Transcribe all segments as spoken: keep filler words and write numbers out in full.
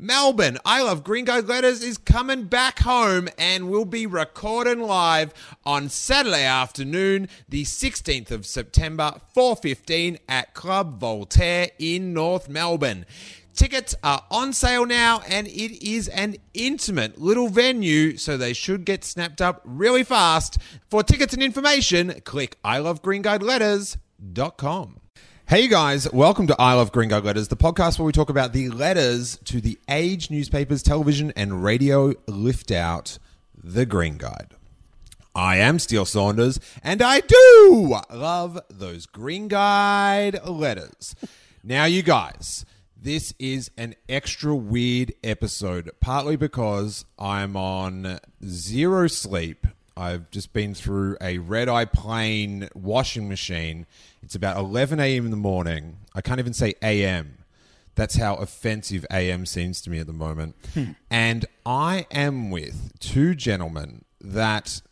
Melbourne, I Love Green Guide Letters is coming back home and will be recording live on Saturday afternoon, the sixteenth of September, four fifteen at Club Voltaire in North Melbourne. Tickets are on sale now, and it is an intimate little venue, so they should get snapped up really fast. For tickets and information, click I love green guide letters dot com. Hey guys, welcome to I Love Green Guide Letters, the podcast where we talk about the letters to the age newspapers, television, and radio lift out the Green Guide. I am Steel Saunders, and I do love those Green Guide letters. Now you guys, this is an extra weird episode, partly because I'm on zero sleep. I've just been through a red-eye plane washing machine. It's about eleven a.m. in the morning. I can't even say a m. That's how offensive a m seems to me at the moment. Hmm. And I am with two gentlemen that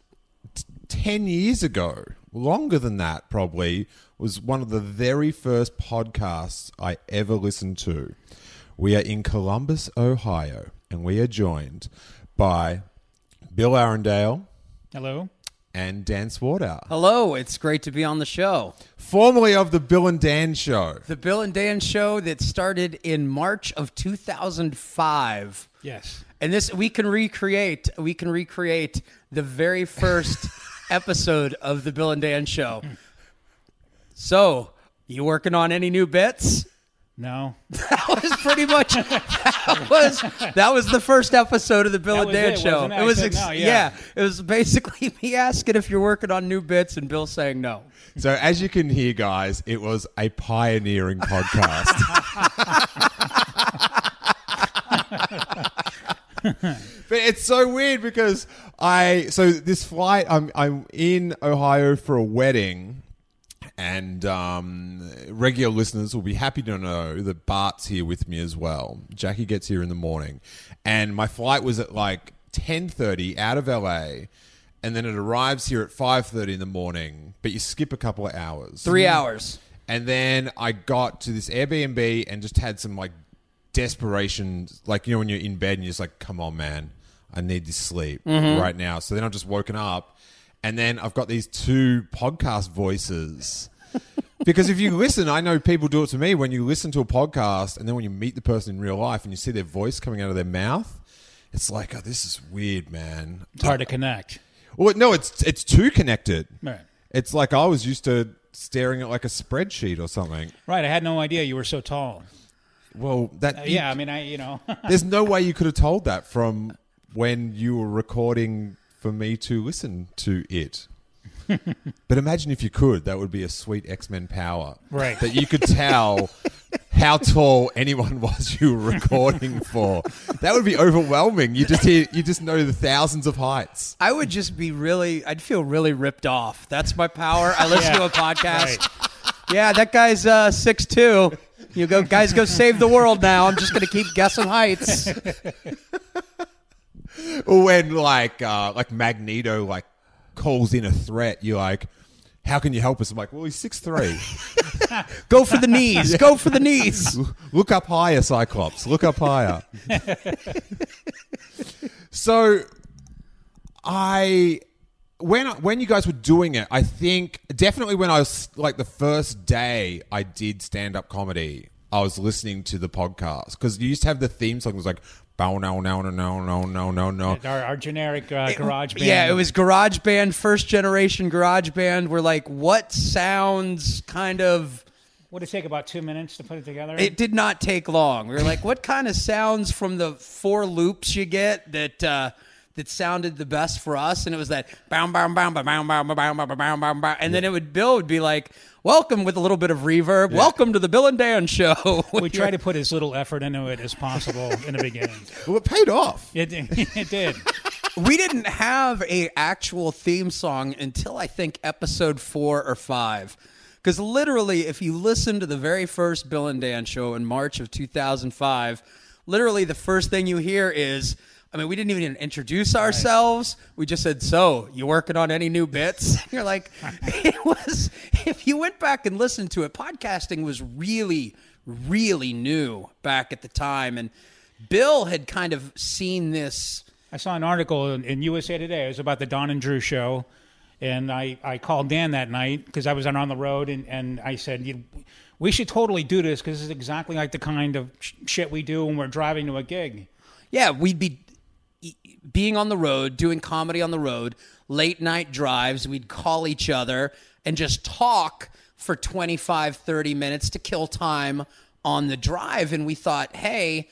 t- ten years ago, longer than that probably, was one of the very first podcasts I ever listened to. We are in Columbus, Ohio, and we are joined by Bill Arendale. Hello. And Dan Swartout. Hello. It's great to be on the show. Formerly of the Bill and Dan Show. The Bill and Dan Show that started in March of two thousand five. Yes. And this we can recreate. We can recreate the very first episode of the Bill and Dan Show. So, you working on any new bits? No. That was pretty much that was that was the first episode of the Bill that and Dan it, Show. It, it was ex- no, yeah. yeah. It was basically me asking if you're working on new bits and Bill saying no. So as you can hear, guys, it was a pioneering podcast. But it's so weird because I so this flight I'm I'm in Ohio for a wedding. And um, regular listeners will be happy to know that Bart's here with me as well. Jackie gets here in the morning. And my flight was at like ten thirty out of L A. And then it arrives here at five thirty in the morning. But you skip a couple of hours. Three hours. And then I got to this Airbnb and just had some like desperation. Like, you know, when you're in bed and you're just like, come on, man. I need this sleep mm-hmm. right now. So then I've just woken up. And then I've got these two podcast voices. Because if you listen, I know people do it to me. When you listen to a podcast and then when you meet the person in real life and you see their voice coming out of their mouth, it's like, oh, this is weird, man. It's hard to connect. Well, no, it's it's too connected. Right. It's like I was used to staring at like a spreadsheet or something. Right. I had no idea you were so tall. Well, that... Uh, yeah, you, I mean, I, you know... There's no way you could have told that from when you were recording... for me to listen to it. But imagine if you could. That would be a sweet X-Men power. Right. That you could tell how tall anyone was you were recording for. That would be overwhelming. You just hear, you just know the thousands of heights. I would just be really... I'd feel really ripped off. That's my power. I listen yeah. to a podcast. Right. Yeah, that guy's uh, six two. You go, guys, go save the world now. I'm just going to keep guessing heights. When like uh, like Magneto like calls in a threat, you're like, "How can you help us?" I'm like, "Well, he's six three. Go for the knees. Yeah. Go for the knees. Look up higher, Cyclops. Look up higher." So, I when when you guys were doing it, I think definitely when I was like the first day I did stand up comedy, I was listening to the podcast because you used to have the theme song. It was like. Bow, no, no, no, no, no, no, no, no. Our, our generic uh, garage band. Yeah, it was garage band, first generation garage band. We're like, what sounds kind of... Would it take about two minutes to put it together? It did not take long. We were like, what kind of sounds from the four loops you get that... Uh, that sounded the best for us, and it was that bow, bow, bow, bow, bow, bow, bow, bow, bow, bow, bow, and then it would Bill would be like, "Welcome" with a little bit of reverb. Yeah. Welcome to the Bill and Dan Show. We try to put as little effort into it as possible in the beginning. Well, it paid off. It, it did. We didn't have a actual theme song until I think episode four or five, because literally, if you listen to the very first Bill and Dan Show in March of two thousand five, literally the first thing you hear is. I mean, we didn't even introduce ourselves. Right. We just said, so, you working on any new bits? You're like, it was, if you went back and listened to it, podcasting was really, really new back at the time. And Bill had kind of seen this. I saw an article in, in U S A Today. It was about the Don and Drew show. And I, I called Dan that night because I was on the road, and, and I said, you, we should totally do this because this is exactly like the kind of sh- shit we do when we're driving to a gig. Yeah, we'd be being on the road, doing comedy on the road, late night drives. We'd call each other and just talk for twenty-five, thirty minutes to kill time on the drive. And we thought, hey,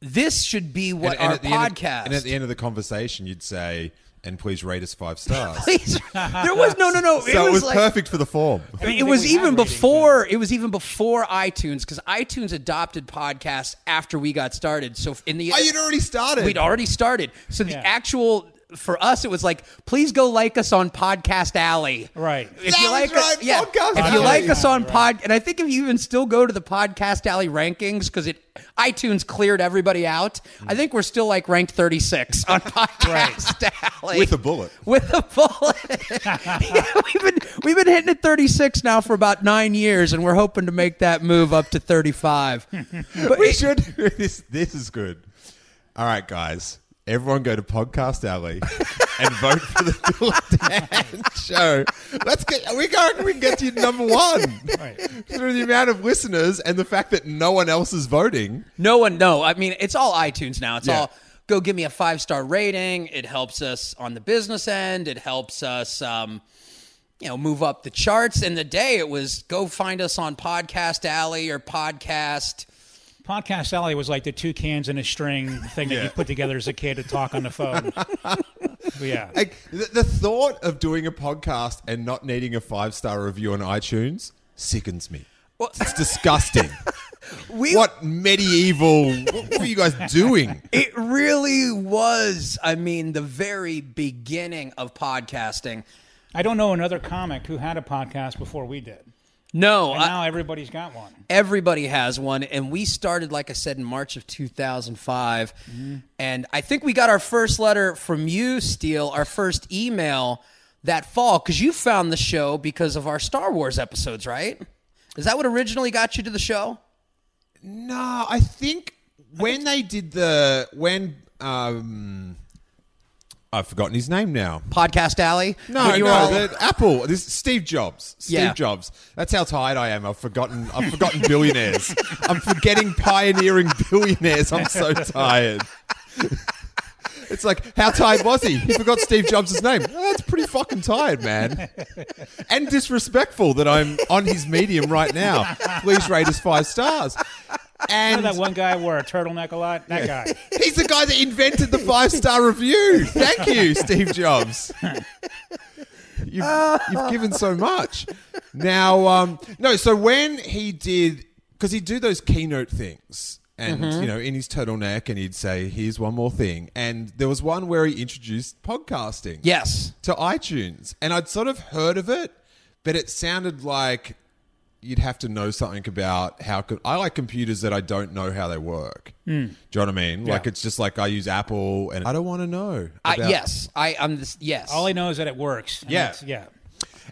this should be what and, and our podcast. Of, and at the end of the conversation, you'd say... And please rate us five stars. Please. There was no, no, no. It so was it was like, perfect for the form. I mean, it was even before. Ratings. It was even before iTunes, because iTunes adopted podcasts after we got started. So in the oh, you'd already started. We'd already started. So the yeah. actual for us, it was like, please go like us on Podcast Alley. Right. If that you like, right. us, yeah. Podcast if you like yeah. us on right. pod, and I think if you even still go to the Podcast Alley rankings, because it iTunes cleared everybody out. I think we're still like ranked thirty-six on Podcast right. Alley. With a bullet. With a bullet. yeah, we've been we've been hitting at thirty-six now for about nine years, and we're hoping to make that move up to thirty-five. But we it, should. This this is good. All right, guys. Everyone go to Podcast Alley and vote for the Bill and Dan show. Let's get we go we can get to number one. Right. Through the amount of listeners and the fact that no one else is voting. No one no. I mean, it's all iTunes now. It's yeah. all go give me a five-star rating. It helps us on the business end. It helps us um, you know, move up the charts. In the day it was go find us on Podcast Alley or Podcast Podcast Alley was like the two cans and a string thing yeah. that you put together as a kid to talk on the phone. yeah. Like, the, the thought of doing a podcast and not needing a five-star review on iTunes sickens me. Well, it's disgusting. we, what medieval... What were you guys doing? It really was, I mean, the very beginning of podcasting. I don't know another comic who had a podcast before we did. No. And now I, everybody's got one. Everybody has one. And we started, like I said, in March of two thousand five. Mm-hmm. And I think we got our first letter from you, Steel, our first email that fall, because you found the show because of our Star Wars episodes, right? Is that what originally got you to the show? No, I think when they did the... When... Um, I've forgotten his name now. Podcast Alley? No, you no, all... the, Apple. This Steve Jobs. Steve yeah. Jobs. That's how tired I am. I've forgotten I've forgotten billionaires. I'm forgetting pioneering billionaires. I'm so tired. It's like, how tired was he? He forgot Steve Jobs' name. Oh, that's pretty fucking tired, man. And disrespectful that I'm on his medium right now. Please rate us five stars. And you know that one guy wore a turtleneck a lot? That yeah. guy. He's the guy that invented the five-star review. Thank you, Steve Jobs. You've, uh, you've given so much. Now, um, no, so when he did... Because he'd do those keynote things. And, mm-hmm. you know, in his turtleneck, and he'd say, here's one more thing. And there was one where he introduced podcasting. Yes. To iTunes. And I'd sort of heard of it, but it sounded like... You'd have to know something about how... Co- I like computers that I don't know how they work. Mm. Do you know what I mean? Yeah. Like, it's just like I use Apple and I don't want to know. About- I, yes. I, I'm this, yes. All I know is that it works. Yeah. Yeah.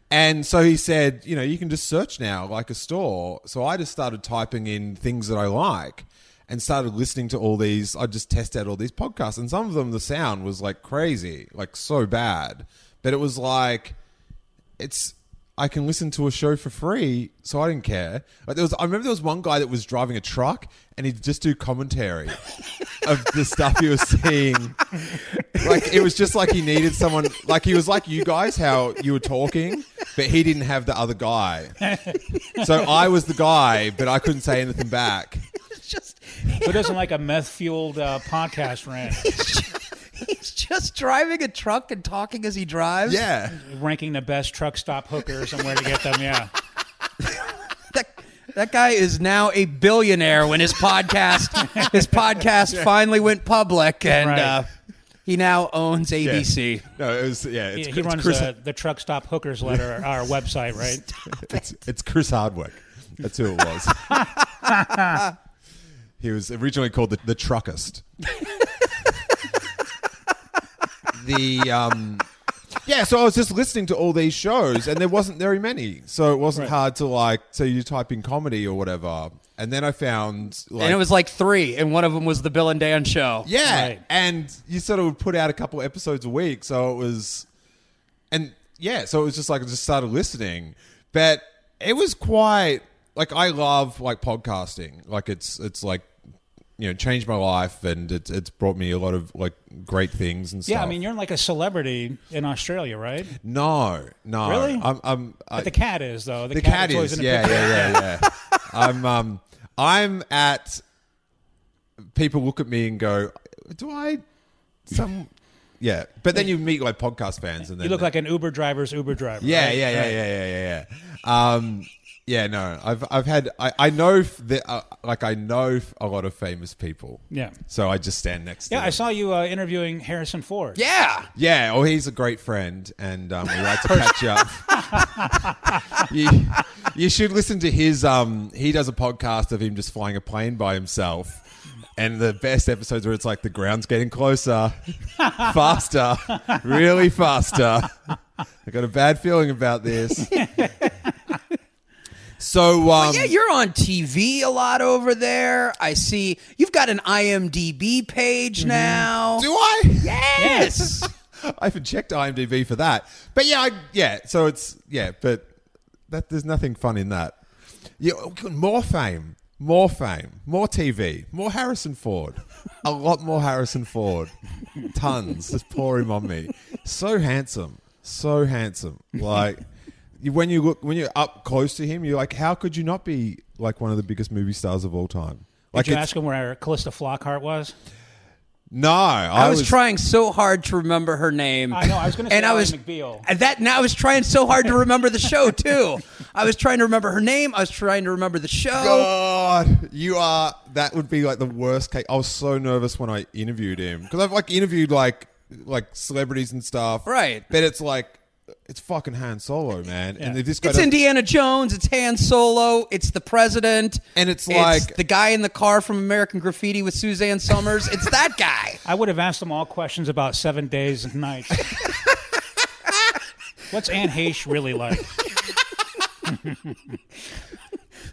And so he said, you know, you can just search now like a store. So I just started typing in things that I like and started listening to all these. I just test out all these podcasts. And some of them, the sound was like crazy, like so bad. But it was like... It's... I can listen to a show for free, so I didn't care. Like there was, I remember there was one guy that was driving a truck, and he'd just do commentary of the stuff he was seeing. Like it was just like he needed someone. Like he was like you guys, how you were talking, but he didn't have the other guy. So I was the guy, but I couldn't say anything back. Just, who doesn't like a meth-fueled uh, podcast rant? He's just driving a truck and talking as he drives. Yeah. Ranking the best truck stop hookers and where to get them, yeah. that, that guy is now a billionaire when his podcast his podcast yeah. finally went public, and right. uh, he now owns A B C. Yeah. No, it was, yeah. It's, he, he it's runs Chris, a, the truck stop hookers letter, our, our website, right? It. It's, it's Chris Hardwick. That's who it was. He was originally called the, the Truckist. The um, yeah, so I was just listening to all these shows, and there wasn't very many, so it wasn't right. hard to like. So you type in comedy or whatever, And then I found... Like, and it was like three, and one of them was the Bill and Dan Show. Yeah, right. And you sort of would put out a couple episodes a week, so it was... And yeah, so it was just like I just started listening. But it was quite... Like, I love, like, podcasting. Like, it's, it's like, you know, changed my life, and it's, it's brought me a lot of, like, great things and stuff. Yeah, I mean, you're like a celebrity in Australia, right? No, no. Really? I'm, I'm, I, but the cat is, though. The, the cat, cat is, is yeah, yeah, yeah, yeah, yeah. I'm um I'm at people look at me and go, do I some yeah. But then you meet like podcast fans and then you look like an Uber driver's Uber driver. Yeah, right? yeah, yeah, yeah, yeah, yeah, yeah. Um yeah, no. I've I've had I I know that uh, like I know a lot of famous people. Yeah. So I just stand next yeah, to Yeah, I them. saw you uh, interviewing Harrison Ford. Yeah. Yeah, oh he's a great friend and um we like to catch up. you, You should listen to his, um, he does a podcast of him just flying a plane by himself. And the best episodes where it's like the ground's getting closer, faster, really faster. I got a bad feeling about this. So, um, well, yeah, you're on T V a lot over there. I see you've got an I M D B page mm-hmm. now. Do I? Yes. yes. I haven't checked I M D B for that. But yeah, I, yeah, so it's, yeah, but. That, there's nothing fun in that. You, more fame, more fame, more T V, more Harrison Ford. A lot more Harrison Ford. Tons. Just pour him on me. So handsome. So handsome. Like, you, when, you look, when you're up close to him, you're like, how could you not be like one of the biggest movie stars of all time? Like, did you ask him where Calista Flockhart was? No, I, I was, was trying so hard to remember her name. I know, I was going to say Ally McBeal. And that, now I was trying so hard to remember the show, too. I was trying to remember her name. I was trying to remember the show. God, you are, that would be like the worst case. I was so nervous when I interviewed him. Because I've like interviewed like like celebrities and stuff. Right. But it's like, it's fucking Han Solo, man. Yeah. And if this guy it's Indiana Jones. It's Han Solo. It's the president. And it's like... It's the guy in the car from American Graffiti with Suzanne Summers. It's that guy. I would have asked them all questions about Seven Days and Nights. What's Anne Heche really like?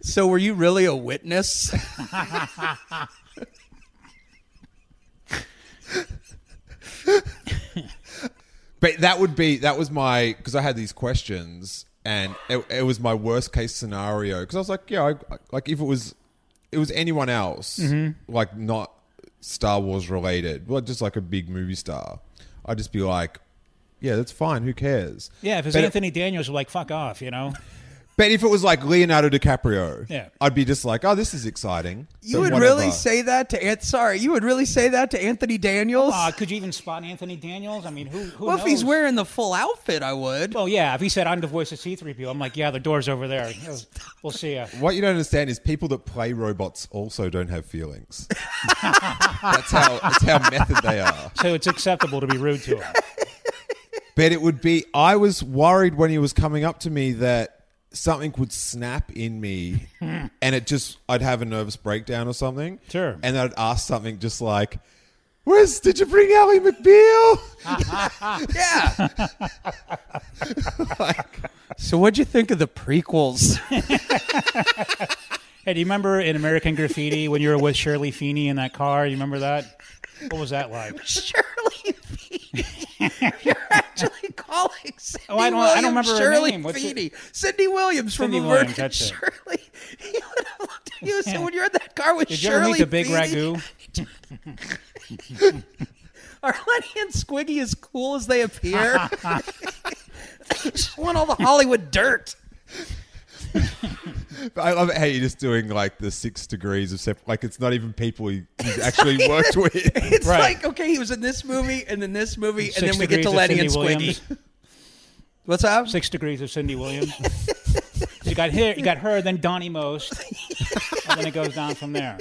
So were you really a witness? But that would be, that was my, because I had these questions and it, it was my worst case scenario. Because I was like, yeah, I, like if it was, it was anyone else, mm-hmm. like not Star Wars related, well, just like a big movie star, I'd just be like, yeah, that's fine. Who cares? Yeah, if it's but Anthony it, Daniels, we're like, fuck off, you know? But if it was like Leonardo DiCaprio, yeah. I'd be just like, oh, this is exciting. You would whatever. really say that to Ant? Sorry, you would really say that to Anthony Daniels? Uh, could you even spot Anthony Daniels? I mean, who? who well, knows? If he's wearing the full outfit, I would. Well, yeah. If he said, "I'm the voice of C three P O," I'm like, yeah, the door's over there. We'll see ya. What you don't understand is people that play robots also don't have feelings. that's how that's how method they are. So it's acceptable to be rude to him. But it would be. I was worried when he was coming up to me that. Something would snap in me and it just, I'd have a nervous breakdown or something. Sure. And I'd ask something just like, where's, did you bring Ally McBeal? yeah. like, so what'd you think of the prequels? Hey, do you remember in American Graffiti when you were with Shirley Feeney in that car? You remember that? What was that like? Shirley Feeney. You're actually calling Cindy oh, I don't, Williams I don't remember Shirley her name. Feeney. Cindy Williams Cindy from Williams, American Shirley. He would have looked at you and said, when you're in that car with Did Shirley Feeney. Did you ever meet the big ragu? Are Lenny and Squiggy as cool as they appear? They just want all the Hollywood dirt. But I love it how you're just doing like the six degrees of separate, like it's not even people he, he's it's actually like, worked with. It's right. like, okay, he was in this movie and then this movie and, and then we get to Lenny and Squiggy. What's up? Six degrees of Cindy Williams. you got her, you got her, then Donnie Most, and then it goes down from there.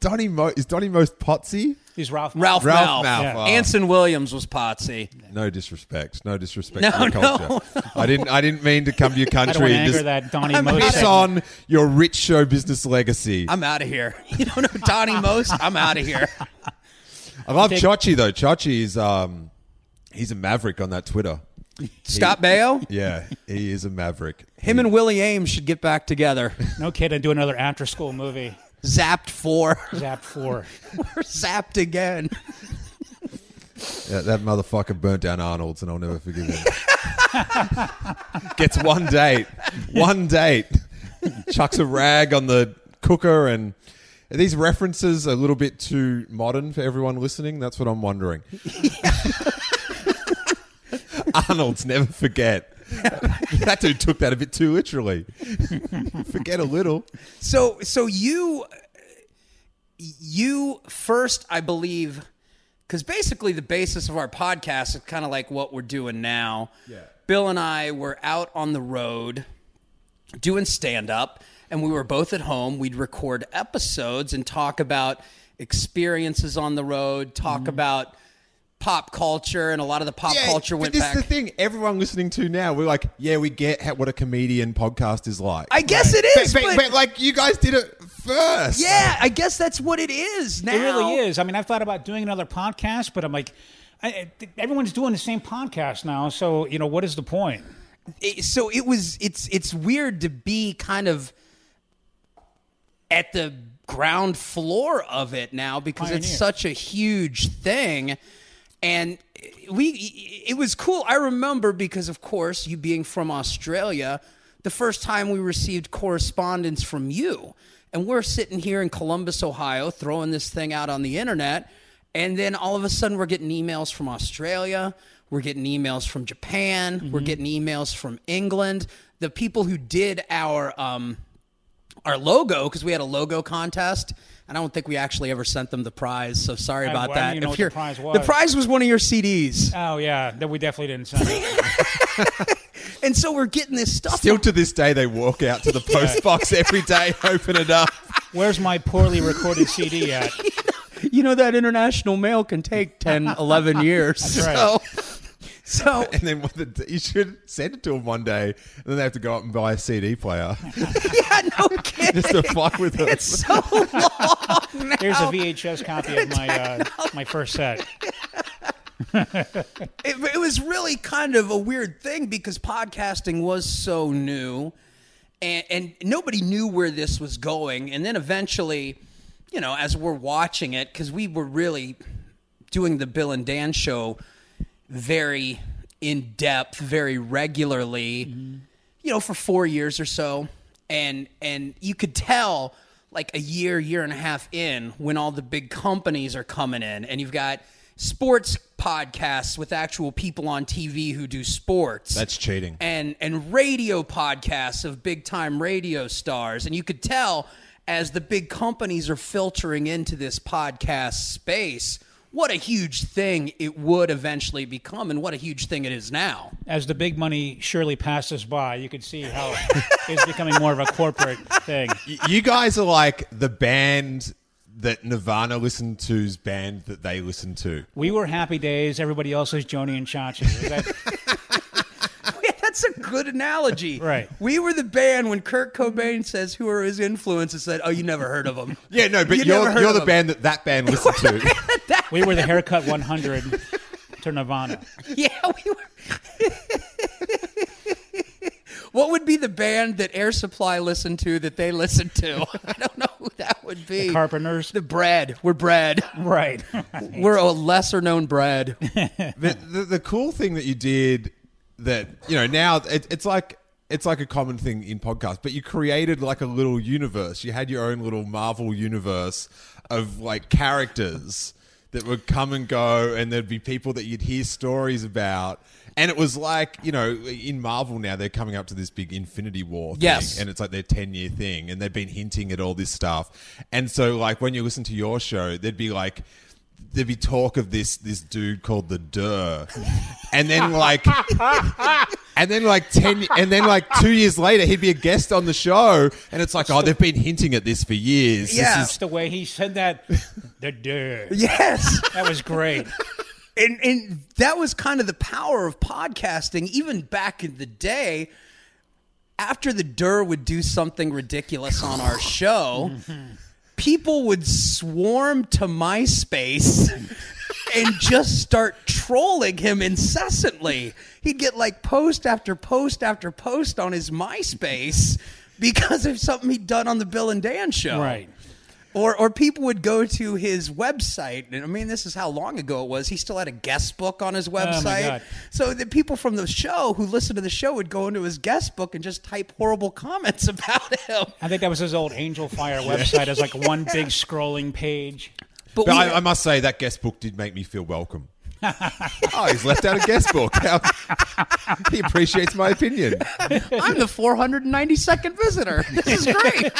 Donnie Mo- is Donnie Most Potsy? He's Ralph Mouth. Ralph, Ralph Mouth. Mouth. Yeah. Oh. Anson Williams was Potsy. No disrespect. No disrespect no, to the culture. No, no. I didn't I didn't mean to come to your country I don't and just that Donnie I'm Most piss on your rich show business legacy. I'm out of here. You don't know Donnie Most? I'm out of here. I love Chachi though. Chachi is um he's a maverick on that Twitter. Scott he, Baio? Yeah, he is a maverick. Him he, and Willie Ames should get back together. No kidding. Do another after-school movie. Zapped four. Zapped four. We're zapped again. Yeah, that motherfucker burnt down Arnold's, and I'll never forgive him. Gets one date. One date. Chucks a rag on the cooker, and are these references a little bit too modern for everyone listening? That's what I'm wondering. Arnold's never forget. That dude took that a bit too literally. Forget a little. So, so you, you first, I believe, because basically the basis of our podcast is kind of like what we're doing now. Yeah. Bill and I were out on the road doing stand-up, and we were both at home. We'd record episodes and talk about experiences on the road, talk mm. about pop culture, and a lot of the pop yeah, culture went this back. This is the thing. Everyone listening to now, we're like, yeah, we get how, what a comedian podcast is like. I guess right. it is. But, but, but, but like you guys did it first. Yeah, I guess that's what it is now. It really is. I mean, I've thought about doing another podcast, but I'm like, I, everyone's doing the same podcast now. So, you know, what is the point? It, so it was, it's, it's weird to be kind of at the ground floor of it now because Pioneer. It's such a huge thing. And we, it was cool. I remember because, of course, you being from Australia, the first time we received correspondence from you. And we're sitting here in Columbus, Ohio, throwing this thing out on the internet. And then all of a sudden we're getting emails from Australia. We're getting emails from Japan. Mm-hmm. We're getting emails from England. The people who did our um, our logo, because we had a logo contest, and I don't think we actually ever sent them the prize, so sorry about well, that. You know if the prize was. The prize was one of your C Ds. Oh, yeah. Then we definitely didn't send it. And so we're getting this stuff. Still to this day, they walk out to the post box every day, open it up. Where's my poorly recorded C D at? You know, that international mail can take ten, eleven years. That's right. So, so. And then the, you should send it to them one day, and then they have to go out and buy a C D player. Yeah, no kidding. Just to fuck with them. It's so long. Now. Here's a V H S copy of my uh, my first set. it, it was really kind of a weird thing because podcasting was so new, and, and nobody knew where this was going. And then eventually, you know, as we're watching it, because we were really doing the Bill and Dan show very in depth, very regularly, mm-hmm. you know, for four years or so, and and you could tell. Like a year, year and a half in, when all the big companies are coming in, and you've got sports podcasts with actual people on T V who do sports. That's cheating. And and radio podcasts of big-time radio stars. And you could tell as the big companies are filtering into this podcast space what a huge thing it would eventually become and what a huge thing it is now. As the big money surely passes by, you can see how it's becoming more of a corporate thing. You guys are like the band that Nirvana listened to's band that they listened to. We were Happy Days. Everybody else was Joni and Chachi. That- That's a good analogy. Right. We were the band when Kurt Cobain says who are his influences said, oh, you never heard of them. Yeah, no, but you you're, you're the them. band that that band listened to. We were the haircut one hundred to Nirvana. Yeah, we were. What would be the band that Air Supply listened to that they listened to? I don't know who that would be. The Carpenters. The Bread. We're Bread. Right. right. We're a lesser-known Bread. the, the, the cool thing that you did that, you know, now it, it's like... It's like a common thing in podcasts, but you created like a little universe. You had your own little Marvel universe of like characters that would come and go, and there'd be people that you'd hear stories about. And it was like, you know, in Marvel now, they're coming up to this big Infinity War thing. Yes. And it's like their ten-year thing, and they've been hinting at all this stuff. And so like when you listen to your show, there'd be like... There'd be talk of this this dude called the Durr, and then like, and then like ten, and then like two years later, he'd be a guest on the show, and it's like, oh, they've been hinting at this for years. Yeah, this is the way he said that, the Durr. Yes, that was great, and and that was kind of the power of podcasting, even back in the day. After the Durr would do something ridiculous on our show. People would swarm to MySpace and just start trolling him incessantly. He'd get like post after post after post on his MySpace because of something he'd done on the Bill and Dan Show. Right. Or or people would go to his website. And I mean, this is how long ago it was. He still had a guest book on his website. Oh my God. So the people from the show who listened to the show would go into his guest book and just type horrible comments about him. I think that was his old Angel Fire website. It was like yeah. one big scrolling page. But, but we, I, I must say that guest book did make me feel welcome. Oh, he's left out a guest book. He appreciates my opinion. I'm the four hundred ninety-second visitor. This is great.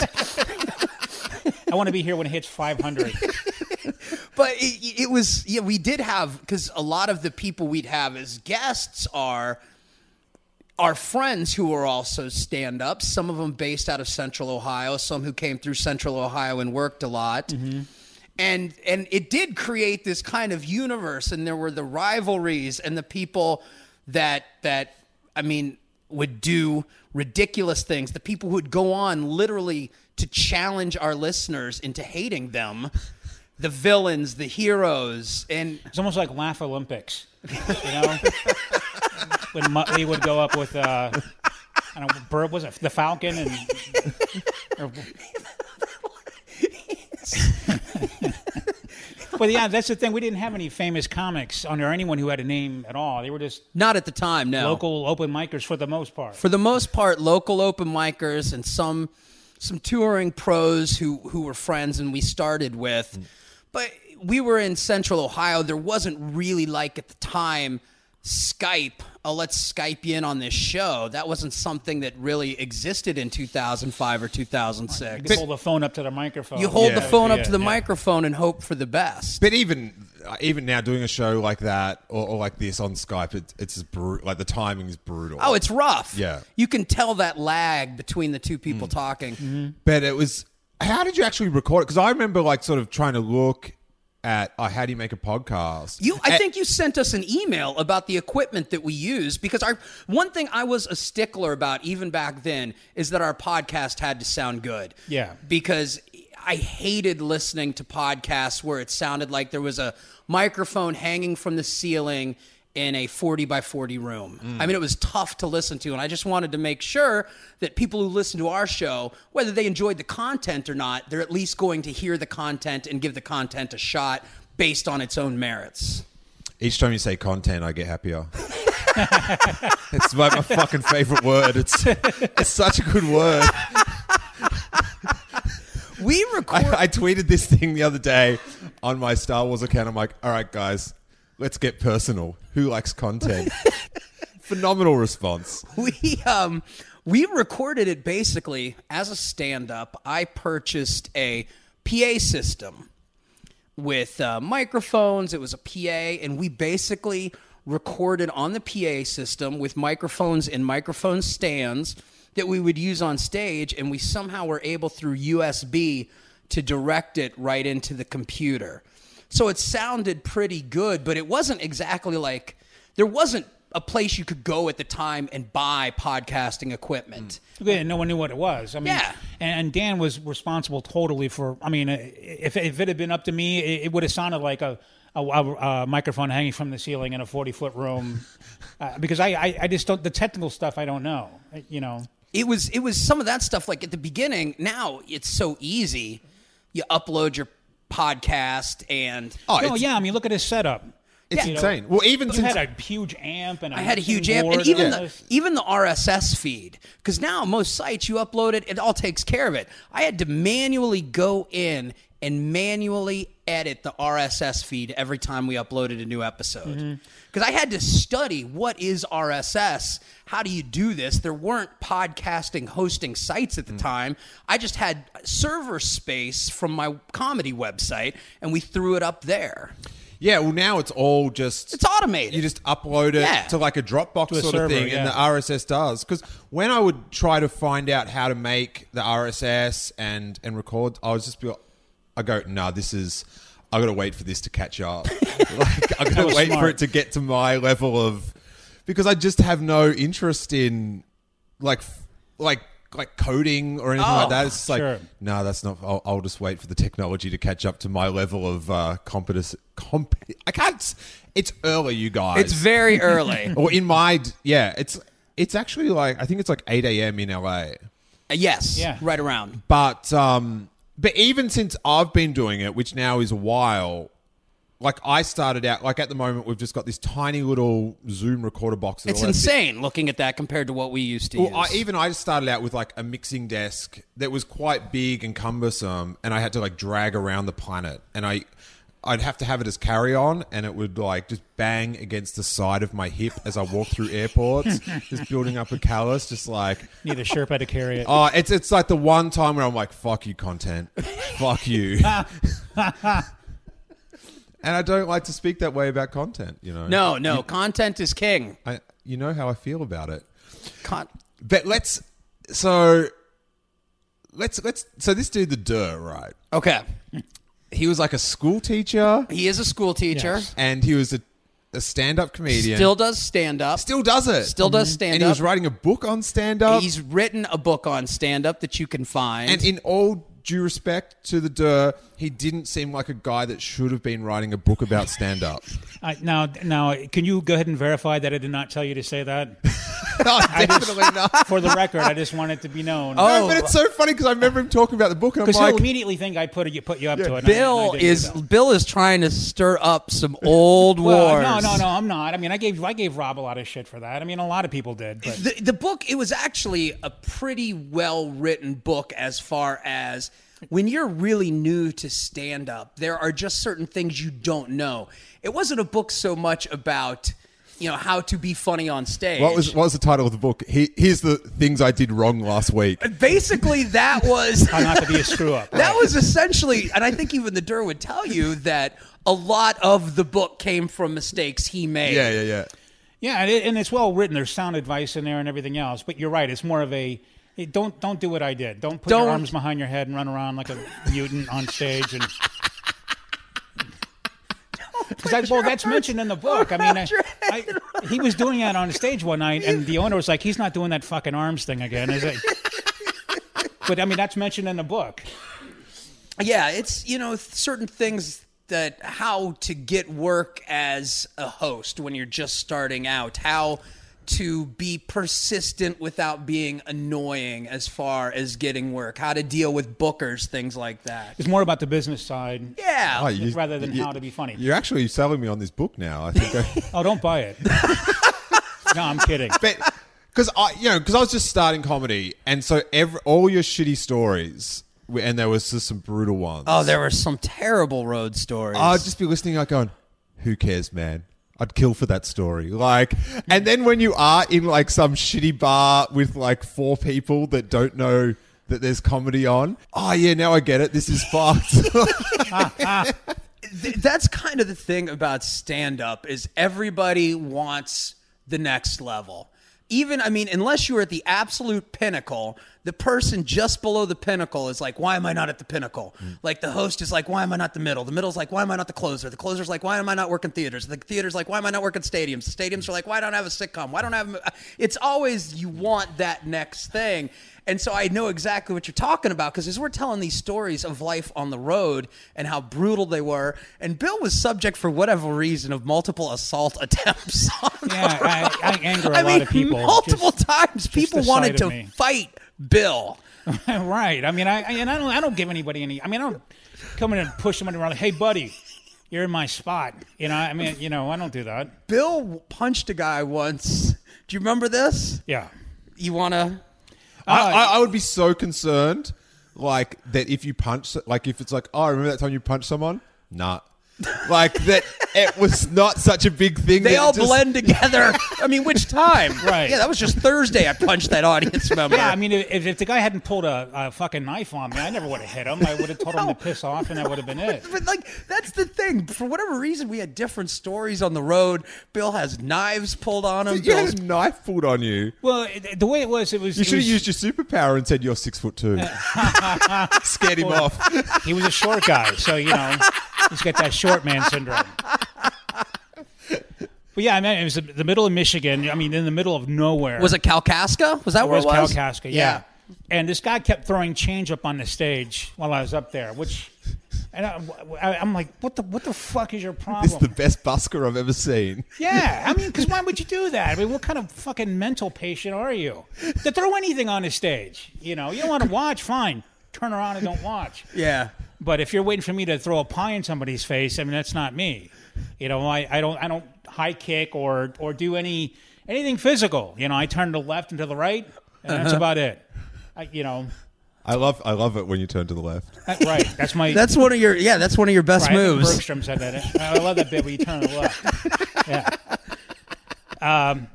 I want to be here when it hits five hundred. But it, it was, yeah, we did have, because a lot of the people we'd have as guests are our friends who are also stand-ups, some of them based out of Central Ohio, some who came through Central Ohio and worked a lot. Mm-hmm. And and it did create this kind of universe, and there were the rivalries and the people that that, I mean, would do ridiculous things, the people who would go on literally to challenge our listeners into hating them, the villains, the heroes. And it's almost like Laugh Olympics, you know? When Muttley would go up with, uh, I don't know, Bird, was it the Falcon? And or, Well, yeah, that's the thing. We didn't have any famous comics or anyone who had a name at all. They were just... Not at the time, no. Local open micers for the most part. For the most part, local open micers and some some touring pros who, who were friends and we started with. Mm. But we were in Central Ohio. There wasn't really, like, at the time, Skype. Oh, let's Skype you in on this show. That wasn't something that really existed in two thousand five or two thousand six. You but, hold the phone up to the microphone. You hold yeah, the phone yeah, up to the yeah. microphone and hope for the best. But even even now, doing a show like that or, or like this on Skype, it, it's brutal. Like the timing is brutal. Oh, it's rough. Yeah, you can tell that lag between the two people mm. talking. Mm-hmm. But it was. How did you actually record it? Because I remember like sort of trying to look at oh, how do you make a podcast? You, I at, think you sent us an email about the equipment that we use, because our one thing I was a stickler about even back then is that our podcast had to sound good. Yeah, because I hated listening to podcasts where it sounded like there was a microphone hanging from the ceiling in a forty by forty room. Mm. I mean, it was tough to listen to, and I just wanted to make sure that people who listen to our show, whether they enjoyed the content or not, they're at least going to hear the content and give the content a shot based on its own merits. Each time you say content, I get happier. It's my, my fucking favorite word. It's, it's such a good word. We record- I, I tweeted this thing the other day on my Star Wars account. I'm like, all right, guys, let's get personal. Who likes content? Phenomenal response. We um we recorded it basically as a stand-up. I purchased a P A system with uh, microphones. It was a P A, and we basically recorded on the P A system with microphones and microphone stands that we would use on stage, and we somehow were able through U S B to direct it right into the computer. So it sounded pretty good, but it wasn't exactly like, there wasn't a place you could go at the time and buy podcasting equipment. Yeah, no one knew what it was. I mean, yeah. And Dan was responsible totally for, I mean, if, if it had been up to me, it would have sounded like a, a, a microphone hanging from the ceiling in a forty-foot room. uh, because I, I, I just don't, the technical stuff I don't know, you know. It was, it was some of that stuff, like at the beginning, now it's so easy. You upload your podcast and oh, oh yeah, I mean, look at his setup. It's yeah. insane. Well, even you since had a huge amp, and a I had a huge amp, and even and the even the R S S feed. Because now most sites you upload it, it all takes care of it. I had to manually go in and manually edit the R S S feed every time we uploaded a new episode. Because mm-hmm. I had to study what is R S S. How do you do this? There weren't podcasting hosting sites at the mm-hmm. time. I just had server space from my comedy website, and we threw it up there. Yeah, well, now it's all just... It's automated. You just upload it yeah. to like a Dropbox a sort server, of thing, yeah. and the R S S does. Because when I would try to find out how to make the R S S and, and record, I was just be like, I go, no, nah, this is... I got to wait for this to catch up. Like, I got to wait smart. for it to get to my level of... Because I just have no interest in, like, like like coding or anything oh, like that. It's just like, sure. no, nah, that's not. I'll, I'll just wait for the technology to catch up to my level of uh, competence. Comp- I can't. It's early, you guys. It's very early. Or in my yeah, it's it's actually like I think it's like eight a.m. in L A. Uh, yes, yeah. right around. But um, but even since I've been doing it, which now is a while. Like, I started out, like, at the moment, we've just got this tiny little Zoom recorder box. It's insane looking at that compared to what we used to use. Well, I, even I just started out with, like, a mixing desk that was quite big and cumbersome, and I had to, like, drag around the planet. And I, I'd have to have it as carry-on, and it would, like, just bang against the side of my hip as I walked through airports, just building up a callus, just like... Need a Sherpa to carry it. Oh, uh, it's, it's, like, the one time where I'm like, fuck you, content. Fuck you. And I don't like to speak that way about content, you know. No, no, you, content is king. I, you know how I feel about it. Con- but let's so let's let's so this dude the Durr, right? Okay. He was like a school teacher. He is a school teacher, yes. And he was a, a stand-up comedian. Still does stand-up. Still does it. Still mm-hmm. does stand-up. And he was writing a book on stand-up. He's written a book on stand-up that you can find. And in all due respect to the Durr, he didn't seem like a guy that should have been writing a book about stand-up. Uh, now, now, can you go ahead and verify that I did not tell you to say that? No, definitely just, not. For the record, I just want it to be known. Oh, no, but it's so funny because I remember him talking about the book, and I'm like, he'll immediately think I put you put you up yeah, to it. Bill I, I is Bill is trying to stir up some old well, wars. No, no, no, I'm not. I mean, I gave I gave Rob a lot of shit for that. I mean, a lot of people did. But. The, the book, it was actually a pretty well written book as far as. When you're really new to stand-up, there are just certain things you don't know. It wasn't a book so much about, you know, how to be funny on stage. What was what was the title of the book? He, here's the things I did wrong last week. Basically, that was... How not to be a screw-up. That was essentially, and I think even the Durr would tell you that a lot of the book came from mistakes he made. Yeah, yeah, yeah. Yeah, and, it, and it's well-written. There's sound advice in there and everything else. But you're right, it's more of a... Hey, don't don't do what I did. Don't put don't. your arms behind your head and run around like a mutant on stage. And I, well, that's mentioned in the book. I mean, I, I, he was doing that on stage one night, and the owner was like, "He's not doing that fucking arms thing again, is it?" But I mean, that's mentioned in the book. Yeah, it's you know certain things that how to get work as a host when you're just starting out. How. To be persistent without being annoying as far as getting work, how to deal with bookers, things like that. It's more about the business side yeah. oh, you, rather than you, how to be funny. You're actually selling me on this book now. I think. I... Oh, don't buy it. No, I'm kidding. Because I, you know, because I was just starting comedy, and so every, all your shitty stories, and there was just some brutal ones. Oh, there were some terrible road stories. I'd just be listening like going, who cares, man? I'd kill for that story. Like, and then when you are in like some shitty bar with like four people that don't know that there's comedy on, oh yeah, now I get it. This is fucked. ah, ah. That's kind of the thing about stand-up is everybody wants the next level. Even, I mean, unless you were at the absolute pinnacle, the person just below the pinnacle is like, why am I not at the pinnacle? Mm. Like the host is like, why am I not the middle? The middle's like, why am I not the closer? The closer's like, why am I not working theaters? The theater's like, why am I not working stadiums? The stadiums are like, why don't I have a sitcom? Why don't I have... A... It's always you want that next thing. And so I know exactly what you're talking about because as we're telling these stories of life on the road and how brutal they were, and Bill was subject for whatever reason of multiple assault attempts. On yeah, the road. I, I anger a I lot mean, of people. Multiple just, times, just people wanted to me. Fight Bill. Right. I mean, I, I and I don't I don't give anybody any. I mean, I don't come in and push somebody around like, hey, buddy. You're in my spot. You know, I mean, you know, I don't do that. Bill punched a guy once. Do you remember this? Yeah. You want to? Uh, I, I would be so concerned, like, that if you punch, like, if it's like, oh, remember that time you punched someone? Nah. Like, that it was not such a big thing. They all just... blend together. I mean, which time? Right. Yeah, that was just Thursday I punched that audience member. Yeah, I mean, if, if the guy hadn't pulled a, a fucking knife on me, I never would have hit him. I would have told no, him to piss off, and no, that would have been it. But, but, like, that's the thing. For whatever reason, we had different stories on the road. Bill has knives pulled on him. So you Bill's... had a knife pulled on you? Well, it, the way it was, it was... You should have was... used your superpower and said you're six foot two. Scared him well, off. He was a short guy, so, you know... He's got that short man syndrome. But yeah, I mean, it was the middle of Michigan. I mean, in the middle of nowhere. Was it Kalkaska? Was that or where it was? It was Kalkaska, yeah. yeah. And this guy kept throwing change up on the stage while I was up there, which, and I, I, I'm like, what the what the fuck is your problem? This is the best busker I've ever seen. Yeah, I mean, because why would you do that? I mean, what kind of fucking mental patient are you to throw anything on the stage? You know, you don't want to watch, fine, turn around and don't watch. Yeah, but if you're waiting for me to throw a pie in somebody's face, I mean, that's not me. You know, I, I don't I don't high kick or or do any anything physical. You know, I turn to the left and to the right, and uh-huh. that's about it. I, you know, I love I love it when you turn to the left. Uh, right, that's my. That's one of your yeah. That's one of your best right, moves. Bergstrom said that. I love that bit when you turn to the left. Yeah. Um,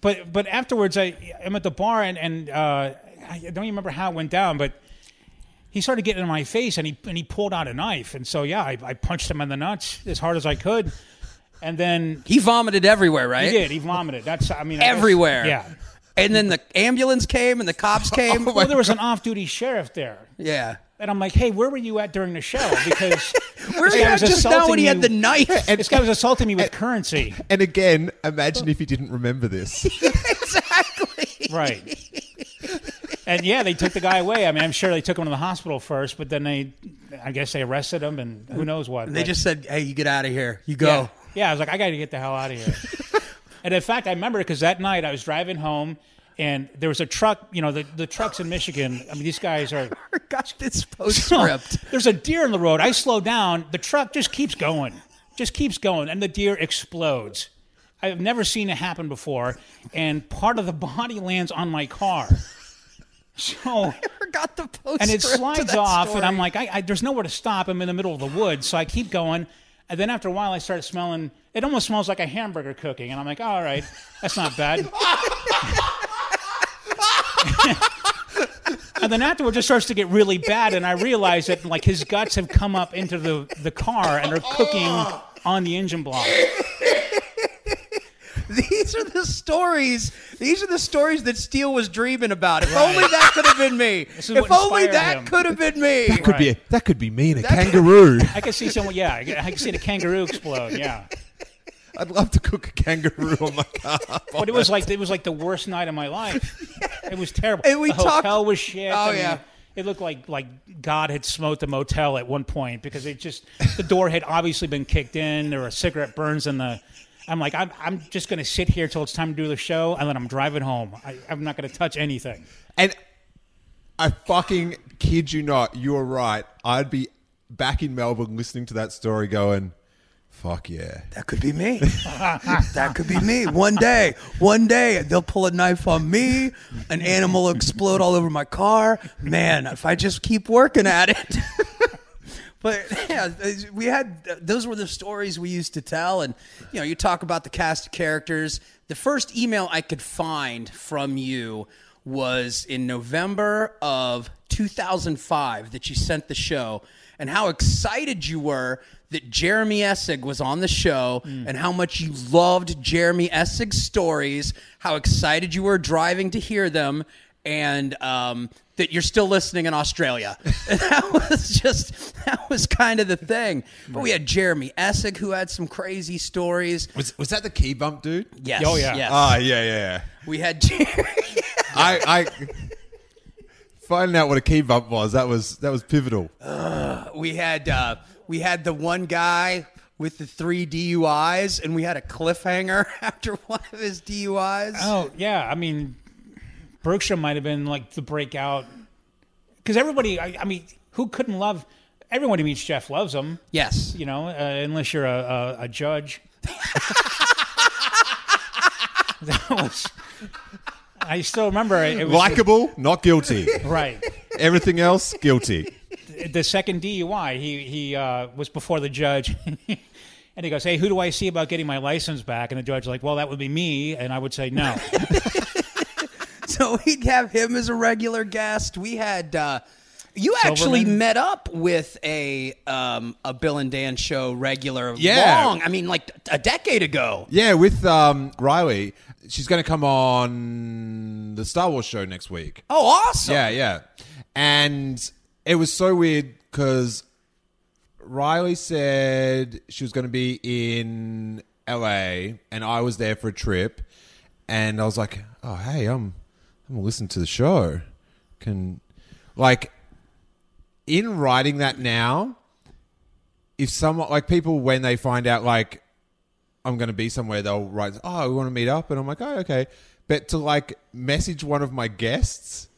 but but afterwards, I am at the bar and and uh, I don't remember how it went down, but he started getting in my face and he and he pulled out a knife, and so yeah, I, I punched him in the nuts as hard as I could, and then he vomited everywhere. Right? He did. He vomited. That's I mean everywhere. I guess, yeah. And then the ambulance came and the cops came. Oh, well, there was an off-duty sheriff there. Yeah. And I'm like, hey, where were you at during the show? Because where were you at just now when he had the knife? And this guy was assaulting me with and, currency. And again, imagine if he didn't remember this. Exactly. Right. And yeah, they took the guy away. I mean, I'm sure they took him to the hospital first, but then they, I guess they arrested him and who knows what. And they but, just said, hey, you get out of here. You go. Yeah, yeah I was like, I got to get the hell out of here. And in fact, I remember it because that night I was driving home, and there was a truck. You know, the, the trucks in Michigan. I mean, these guys are. Gosh, this postscript. So, there's a deer in the road. I slow down. The truck just keeps going, just keeps going, and the deer explodes. I've never seen it happen before, and part of the body lands on my car. So I forgot the postscript. And it slides off, story. And I'm like, I, I, there's nowhere to stop. I'm in the middle of the woods, so I keep going. And then after a while, I started smelling. It almost smells like a hamburger cooking. And I'm like, all right, that's not bad. And then afterward, it just starts to get really bad. And I realize that like his guts have come up into the, the car and are cooking on the engine block. These are the stories. These are the stories that Steele was dreaming about. If right. only that could have been me. If only that him. could have been me. That could right. be. A, that could be me in a that kangaroo. Could, I could see someone. Yeah, I could, I could see the kangaroo explode. Yeah. I'd love to cook a kangaroo on my car. But it was like it was like the worst night of my life. It was terrible. And we the talked, hotel was shit. Oh I mean, yeah. It looked like like God had smote the motel at one point because it just the door had obviously been kicked in. There were cigarette burns in the. I'm like, I'm, I'm just going to sit here till it's time to do the show, and then I'm driving home. I, I'm not going to touch anything. And I fucking kid you not, you're right. I'd be back in Melbourne listening to that story going, fuck yeah. That could be me. That could be me. One day, one day, they'll pull a knife on me, an animal will explode all over my car. Man, if I just keep working at it. But yeah, we had those were the stories we used to tell, and you know, you talk about the cast of characters. The first email I could find from you was in November of two thousand five that you sent the show, and how excited you were that Jeremy Essig was on the show, mm. and how much you loved Jeremy Essig's stories, how excited you were driving to hear them, and um, that you're still listening in Australia. And that was just, that was kind of the thing. But we had Jeremy Essig, who had some crazy stories. Was was that the key bump dude? Yes. Oh, yeah. Yes. Oh, yeah, yeah. We had Jeremy. I, I, finding out what a key bump was, that was that was pivotal. Uh, we had uh, we had the one guy with the three D U Is, and we had a cliffhanger after one of his D U Is. Oh, yeah. I mean... Berkshire might have been like the breakout because everybody, I, I mean, who couldn't love, everyone who meets Jeff loves him. Yes. You know, uh, unless you're a, a, a judge. That was, I still remember it. it Likeable, not guilty. Right. Everything else, guilty. The, the second D U I, he, he uh, was before the judge. And he goes, hey, who do I see about getting my license back? And the judge's like, well, that would be me. And I would say no. So we'd have him as a regular guest. We had uh, you actually Silverman. met up with a um, a Bill and Dan Show regular. Yeah. long. I mean, like a decade ago. Yeah, with um, Riley. She's going to come on the Star Wars show next week. Oh, awesome! Yeah, yeah. And it was so weird because Riley said she was going to be in L A, and I was there for a trip, and I was like, "Oh, hey, I'm." I'm going to listen to the show. Can Like, in writing that now, if someone, like people, when they find out, like, I'm going to be somewhere, they'll write, oh, we want to meet up. And I'm like, oh, okay. But to like message one of my guests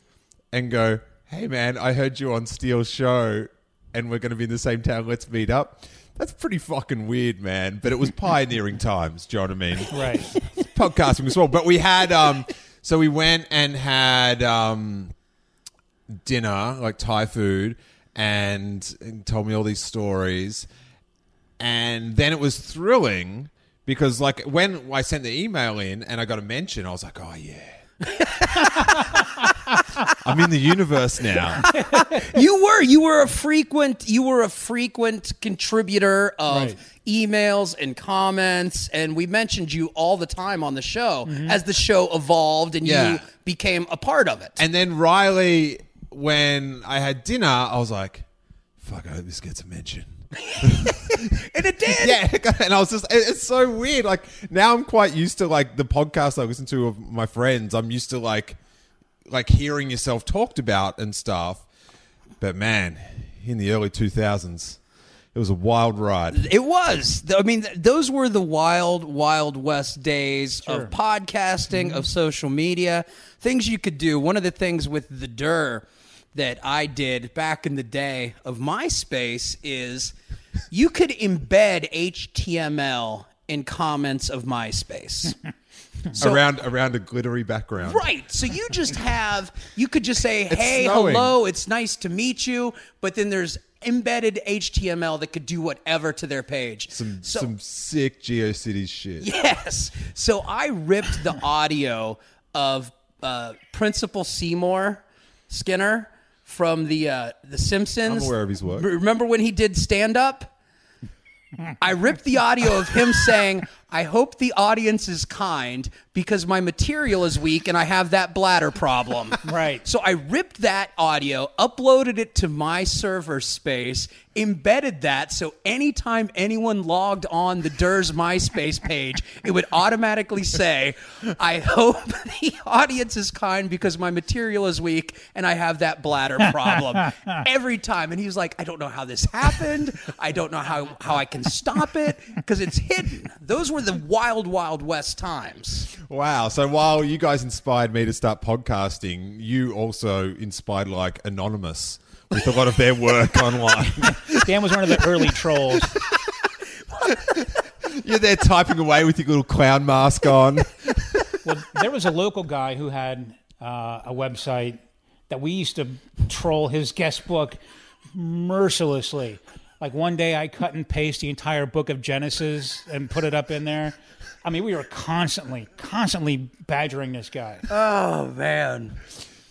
and go, hey man, I heard you on Steel's show and we're going to be in the same town. Let's meet up. That's pretty fucking weird, man. But it was pioneering times. Do you know what I mean? Right. Podcasting as well. But we had, um, so we went and had um, dinner, like Thai food, and, and told me all these stories. And then it was thrilling because, like, when I sent the email in and I got a mention, I was like, oh, yeah. I'm in the universe now. You were, you were a frequent, you were a frequent contributor of right. emails and comments, and we mentioned you all the time on the show mm-hmm. as the show evolved and yeah. you became a part of it. And then Riley, when I had dinner, I was like, fuck, I hope this gets a mention. And it did. Yeah, and I was just, it's so weird. Like, now I'm quite used to, like, the podcast I listen to of my friends. I'm used to, like, like hearing yourself talked about and stuff. But man, in the early two thousands, it was a wild ride. It was. I mean, those were the wild, wild west days sure. of podcasting, mm-hmm. of social media, things you could do. One of the things with the D R that I did back in the day of MySpace is you could embed H T M L in comments of MySpace. So, around around a glittery background. Right. So you just have, you could just say, hey, hello, it's nice to meet you. But then there's embedded H T M L that could do whatever to their page. Some so, some sick GeoCities shit. Yes. So I ripped the audio of uh, Principal Seymour Skinner from the uh, the Simpsons. I'm aware of his work. Remember when he did stand-up? I ripped the audio of him saying, I hope the audience is kind because my material is weak and I have that bladder problem. Right. So I ripped that audio, uploaded it to my server space, embedded that so anytime anyone logged on the D R S MySpace page, it would automatically say, I hope the audience is kind because my material is weak and I have that bladder problem. Every time. And he was like, I don't know how this happened. I don't know how, how I can stop it because it's hidden. Those were the wild, wild west times. Wow. So while you guys inspired me to start podcasting, you also inspired, like, Anonymous with a lot of their work online. Dan was one of the early trolls. You're there typing away with your little clown mask on. Well, there was a local guy who had uh, a website that we used to troll his guest book mercilessly. Like, one day I cut and paste the entire book of Genesis and put it up in there. I mean, we were constantly, constantly badgering this guy. Oh, man.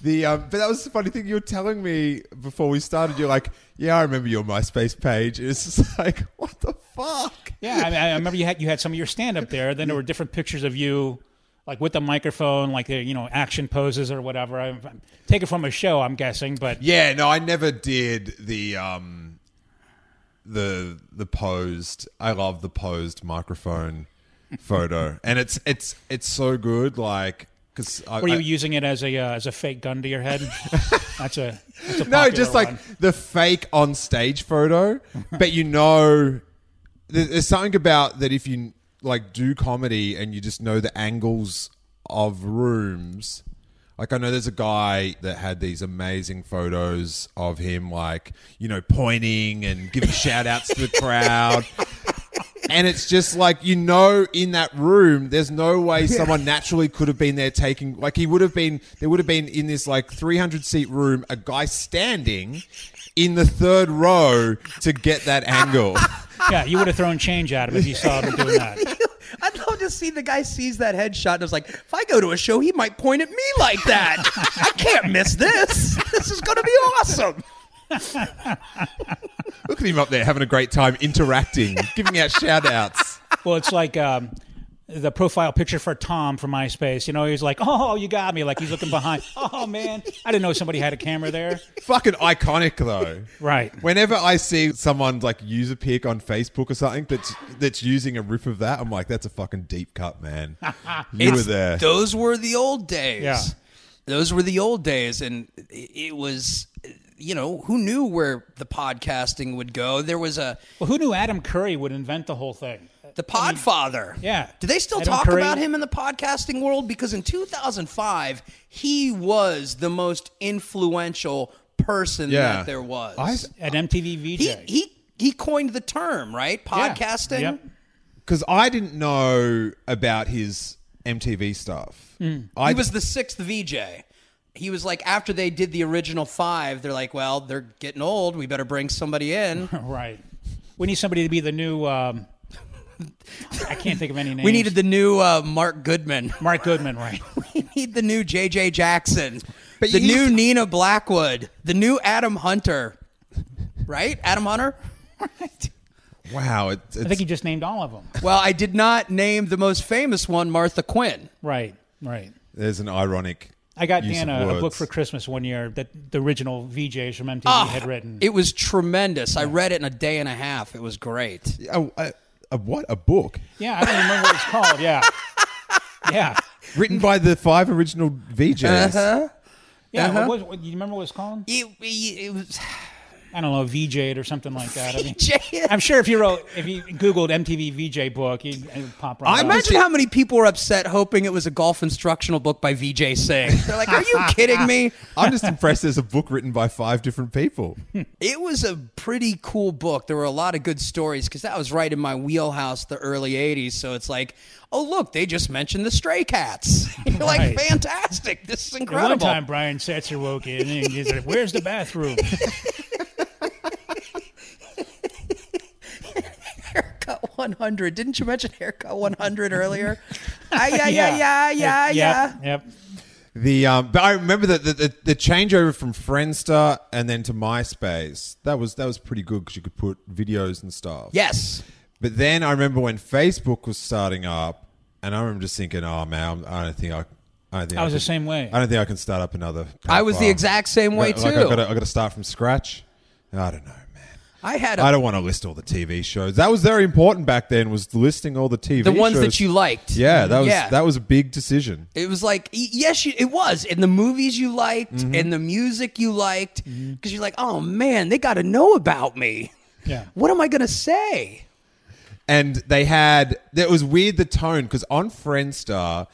The um, But that was the funny thing. You were telling me before we started, you're like, yeah, I remember your MySpace page. It's just like, what the fuck? Yeah, I mean, I remember you had you had some of your stand-up there. Then there were different pictures of you, like, with the microphone, like, you know, action poses or whatever. I, I take it from a show, I'm guessing. But yeah, no, I never did the... Um, The the posed, I love the posed microphone photo, and it's it's it's so good. Like, because were you I, using it as a uh, as a fake gun to your head? That's a, that's a no, just one. Like the fake on stage photo. But you know, there's something about that if you like do comedy and you just know the angles of rooms. Like, I know there's a guy that had these amazing photos of him, like, you know, pointing and giving shout-outs to the crowd. And it's just like, you know, in that room, there's no way someone naturally could have been there taking... Like, he would have been... There would have been in this, like, three hundred seat room, a guy standing in the third row to get that angle. Yeah, you would have thrown change at him if you saw him doing that. I'd love to see the guy sees that headshot and I was like, if I go to a show, he might point at me like that. I can't miss this. This is going to be awesome. Look at him up there having a great time interacting, giving out shout-outs. Well, it's like um, the profile picture for Tom from MySpace. You know, he's like, oh, you got me. Like, he's looking behind. Oh, man. I didn't know somebody had a camera there. Fucking iconic, though. Right. Whenever I see someone, like, user pick on Facebook or something that's, that's using a riff of that, I'm like, that's a fucking deep cut, man. You were there. Those were the old days. Yeah. those were the old days, and it was, you know, who knew where the podcasting would go? There was a... Well, who knew Adam Curry would invent the whole thing? The Podfather. I mean, yeah. Do they still Adam talk Curry? About him in the podcasting world? Because in two thousand five, he was the most influential person yeah. that there was. I, At M T V V J. He, he, he coined the term, right? Podcasting. Because yeah. yep. I didn't know about his M T V stuff. Mm. He was the sixth V J. He was like, after they did the original five, they're like, well, they're getting old. We better bring somebody in. Right. We need somebody to be the new... Um, I can't think of any names. We needed the new uh, Mark Goodman. Mark Goodman, right. We need the new J J Jackson. But the new to... Nina Blackwood. The new Adam Hunter. Right? Adam Hunter? Right. Wow. It, I think you just named all of them. Well, I did not name the most famous one, Martha Quinn. Right, right. There's an ironic... I got Dan a, a book for Christmas one year that the original V Js from M T V oh, had written. It was tremendous. Yeah. I read it in a day and a half. It was great. A, a, a what? A book? Yeah, I don't remember what it's called. Yeah. Yeah. Written by the five original V Js. Uh-huh. Yeah. Uh-huh. What, what, you remember what it's called? It, it, it was... I don't know, V J'd or something like that. I mean, I'm sure if you wrote, if you Googled M T V V J book, it would pop right I up. Imagine how many people were upset hoping it was a golf instructional book by V J Singh. They're like, are you kidding me? I'm just impressed there's a book written by five different people. It was a pretty cool book. There were a lot of good stories because that was right in my wheelhouse, the early eighties. So it's like, oh, look, they just mentioned the Stray Cats. You're right. Like, fantastic. This is incredible. At one time, Brian Setzer woke in and he's like, where's the bathroom? Haircut one hundred. Didn't you mention Haircut one hundred earlier? Ah, yeah, yeah, yeah, yeah, yeah. Yep. yep. The um, but I remember that the, the the changeover from Friendster and then to MySpace. That was that was pretty good because you could put videos and stuff. Yes. But then I remember when Facebook was starting up, and I remember just thinking, "Oh man, I don't think I." I, don't think I was I can, the same way. I don't think I can start up another. I was the exact same way like, too. Like I got I got to start from scratch. I don't know. I had. A, I don't want to list all the T V shows. That was very important back then. Was listing all the T V shows. The ones shows. That you liked. Yeah, that was yeah. that was a big decision. It was like yes, you, it was in the movies you liked, mm-hmm. and the music you liked, because mm-hmm. you're like, oh man, they got to know about me. Yeah. What am I gonna say? And they had. It was weird the tone because on Friendster,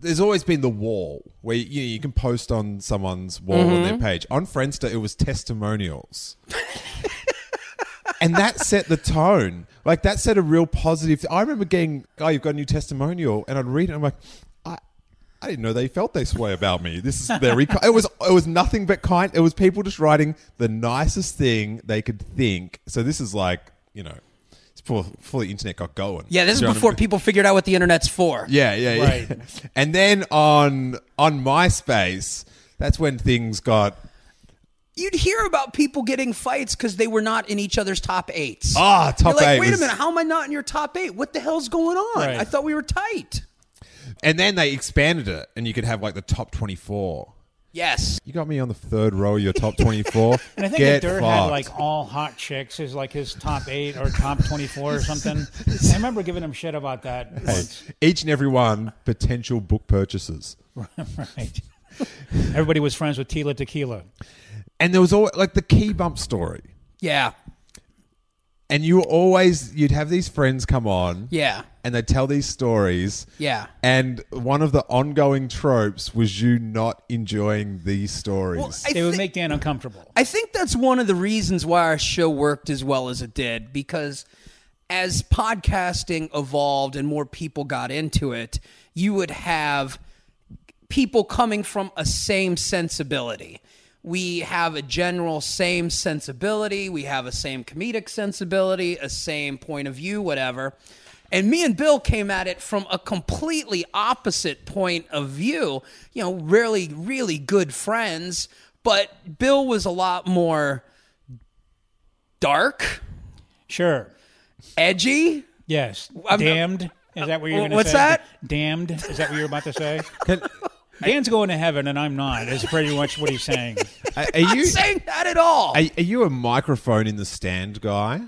there's always been the wall where you know, you can post on someone's wall mm-hmm. on their page. On Friendster, it was testimonials. And that set the tone. Like, that set a real positive... Th- I remember getting, oh, you've got a new testimonial. And I'd read it, and I'm like, I I didn't know they felt this way about me. This is very... Rec- it was it was nothing but kind... It was people just writing the nicest thing they could think. So this is like, you know, it's before, before the internet got going. Yeah, this is before people figured out what the internet's for. Yeah, yeah, right. yeah. And then on on MySpace, that's when things got... You'd hear about people getting fights because they were not in each other's top eights. Ah, top eight. You're like, wait was... a minute, how am I not in your top eight? What the hell's going on? Right. I thought we were tight. And then they expanded it, and you could have like the top twenty-four. Yes. You got me on the third row of your top twenty-four. And I think Get the Dirt fucked. Had like all hot chicks as like his top eight or top twenty-four or something. I remember giving him shit about that. Hey, once. Each and every one, potential book purchases. Right. Everybody was friends with Tila Tequila. And there was always, like, the key bump story. Yeah. And you were always, you'd have these friends come on. Yeah. And they'd tell these stories. Yeah. And one of the ongoing tropes was you not enjoying these stories. Well, they th- would make Dan uncomfortable. I think that's one of the reasons why our show worked as well as it did. Because as podcasting evolved and more people got into it, you would have people coming from a same sensibility. We have a general same sensibility. We have a same comedic sensibility, a same point of view, whatever. And me and Bill came at it from a completely opposite point of view. You know, really, really good friends. But Bill was a lot more dark. Sure. Edgy. Yes. I'm, Damned. Is that what you're going to say? What's that? Damned. Is that what you're about to say? Can- Dan's going to heaven and I'm not. Is pretty much what he's saying. Are, are you, not saying that at all. Are, are you a microphone in the stand guy?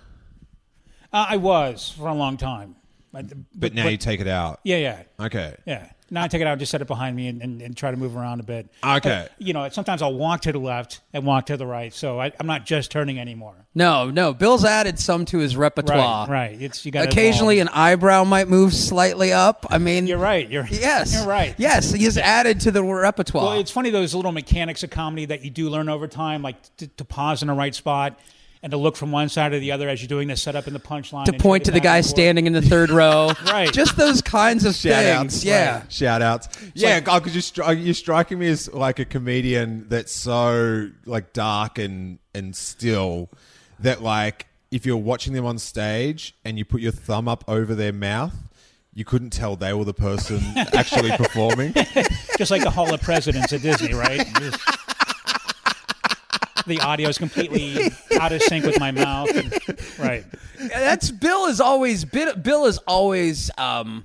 Uh, I was for a long time. But, but, but now but, you take it out. Yeah, yeah. Okay. Yeah. Now I take it out and just set it behind me and, and, and try to move around a bit. Okay. But, you know, sometimes I'll walk to the left and walk to the right, so I, I'm not just turning anymore. No, no. Bill's added some to his repertoire. Right, right. It's, you gotta Occasionally evolve. An eyebrow might move slightly up. I mean... You're right. You're, yes. You're right. Yes, he's added to the repertoire. Well, it's funny, those little mechanics of comedy that you do learn over time, like to, to pause in the right spot... And to look from one side or the other as you're doing the setup and the punchline. To point to the guy standing in the third row. Right. Just those kinds of shout things. Outs, yeah. Right. Shout outs. Yeah. Like, you're, stri- you're striking me as like a comedian that's so like dark and, and still that like if you're watching them on stage and you put your thumb up over their mouth, you couldn't tell they were the person actually performing. Just like the Hall of Presidents at Disney, right? Just- The audio is completely out of sync with my mouth. And, right. That's Bill is always Bill is always um,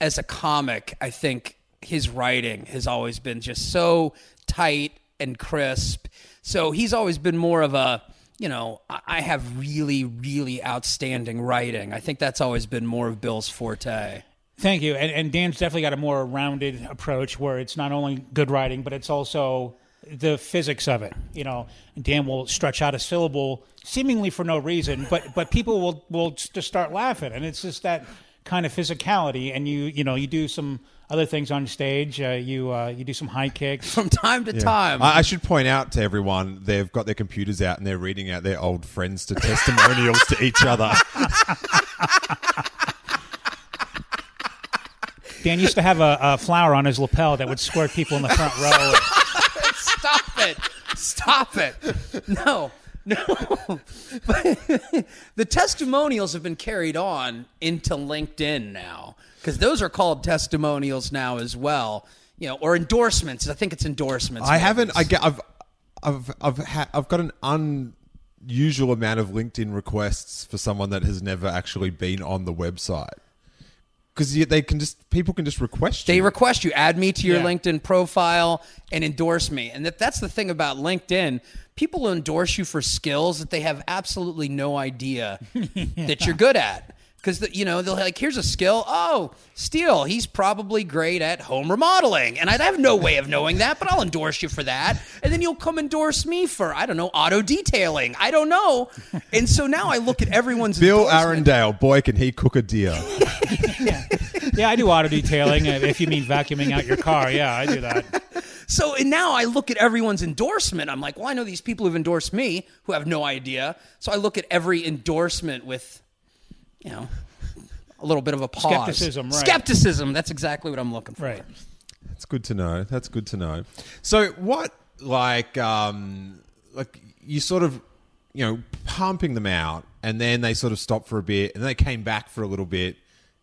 as a comic, I think his writing has always been just so tight and crisp. So he's always been more of a, you know, I have really, really outstanding writing. I think that's always been more of Bill's forte. Thank you. And, and Dan's definitely got a more rounded approach where it's not only good writing, but it's also the physics of it, you know, Dan will stretch out a syllable seemingly for no reason, but but people will, will just start laughing, and it's just that kind of physicality. And you you know you do some other things on stage, uh, you uh, you do some high kicks from time to yeah. time. I, I should point out to everyone they've got their computers out and they're reading out their old friends to testimonials to each other. Dan used to have a, a flower on his lapel that would squirt people in the front row. Stop it. Stop it. No. No. But the testimonials have been carried on into LinkedIn now, because those are called testimonials now as well, you know, or endorsements. I think it's endorsements. I haven't I get, I've I've I've ha- I've got an unusual amount of LinkedIn requests for someone that has never actually been on the website. Because they can just people can just request you. They request you, add me to your yeah. LinkedIn profile and endorse me. And that, that's the thing about LinkedIn. People endorse you for skills that they have absolutely no idea yeah. that you're good at. Because, you know, they'll like, here's a skill. Oh, Steele, he's probably great at home remodeling. And I have no way of knowing that, but I'll endorse you for that. And then you'll come endorse me for, I don't know, auto detailing. I don't know. And so now I look at everyone's Bill Arendale, boy, can he cook a deer. yeah. yeah, I do auto detailing. If you mean vacuuming out your car, yeah, I do that. So and now I look at everyone's endorsement. I'm like, well, I know these people who've endorsed me who have no idea. So I look at every endorsement with... You know, a little bit of a pause. Skepticism, right. Skepticism. That's exactly what I'm looking for. Right. That's good to know. That's good to know. So what, like, um, like you sort of, you know, pumping them out, and then they sort of stopped for a bit, and they came back for a little bit,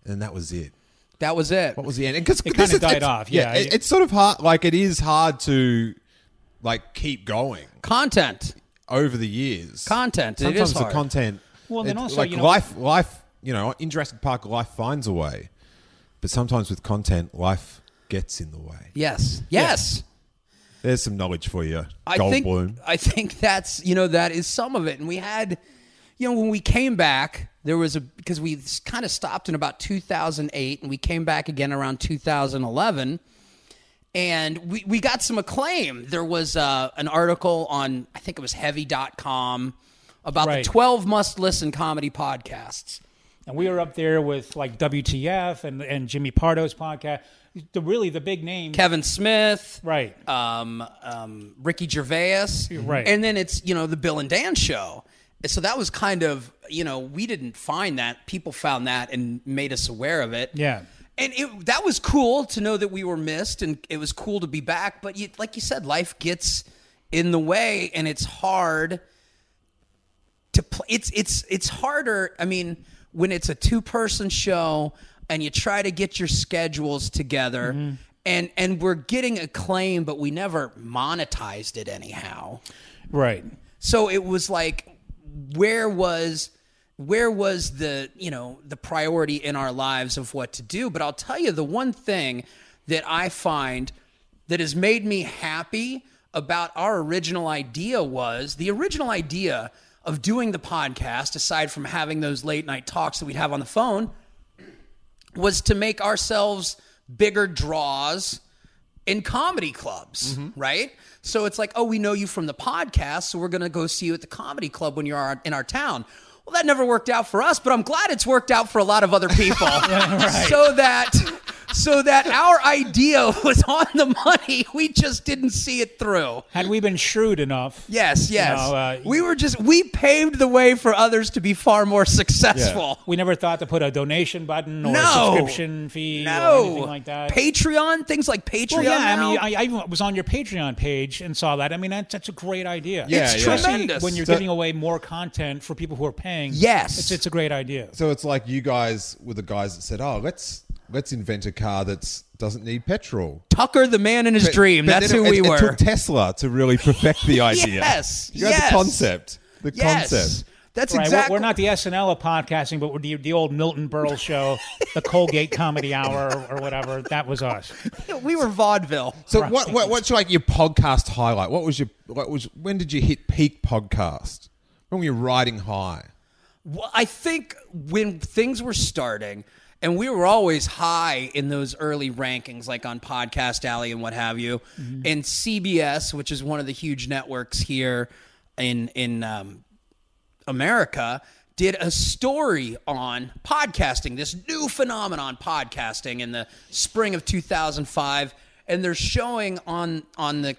and that was it. That was it. What was the end? And cause, it kind of died it's, off. Yeah. yeah it, it's sort of hard. Like, it is hard to, like, keep going. Content. Over the years. Content. Sometimes it is hard. The content. Well, then also, like, you know, life, life. You know, in Jurassic Park, life finds a way. But sometimes with content, life gets in the way. Yes. Yes. There's some knowledge for you, I Goldblum. Think, I think that's, you know, that is some of it. And we had, you know, when we came back, there was a, because we kind of stopped in about two thousand eight and we came back again around two thousand eleven. And we, we got some acclaim. There was uh, an article on, I think it was heavy dot com, about right. the twelve must-listen comedy podcasts. And we were up there with like W T F and and Jimmy Pardo's podcast. The really the big names, Kevin Smith, right? Um, um, Ricky Gervais, right? And then it's you know the Bill and Dan Show. So that was kind of you know we didn't find that, people found that and made us aware of it. Yeah, and it that was cool to know that we were missed, and it was cool to be back. But you, like you said, life gets in the way, and it's hard to play. It's it's it's harder. I mean. When it's a two-person show and you try to get your schedules together, mm-hmm. and and we're getting acclaim, but we never monetized it anyhow. Right. So it was like, where was where was the you know the priority in our lives of what to do? But I'll tell you the one thing that I find that has made me happy about our original idea was the original idea. Of doing the podcast, aside from having those late night talks that we'd have on the phone, was to make ourselves bigger draws in comedy clubs, mm-hmm. right? So it's like, oh, we know you from the podcast, so we're going to go see you at the comedy club when you're in our town. Well, that never worked out for us, but I'm glad it's worked out for a lot of other people. Yeah, right. So that... So that our idea was on the money, we just didn't see it through. Had we been shrewd enough. Yes, yes. You know, uh, we were just, we paved the way for others to be far more successful. Yeah. We never thought to put a donation button or no. a subscription fee no. or anything like that. Patreon, things like Patreon. Well, yeah, now. I mean, I, I was on your Patreon page and saw that. I mean, that, that's a great idea. Yeah, it's yeah. tremendous. When you're so, giving away more content for people who are paying. Yes. It's, it's a great idea. So it's like you guys were the guys that said, oh, let's... Let's invent a car that doesn't need petrol. Tucker, the man in his but, dream. But that's it, who we it, were. It took Tesla to really perfect the idea. yes. You yes. had the concept. The yes. concept. That's right. exactly. We're, we're not the S N L of podcasting, but we're the, the old Milton Berle show, the Colgate Comedy Hour or, or whatever. That was us. We were vaudeville. So right. what, what, what's like your podcast highlight? What was your? What was? When did you hit peak podcast? When were you riding high? Well, I think when things were starting... And we were always high in those early rankings, like on Podcast Alley and what have you. Mm-hmm. And C B S, which is one of the huge networks here in in um, America, did a story on podcasting, this new phenomenon, podcasting, in the spring of two thousand five. And they're showing on on the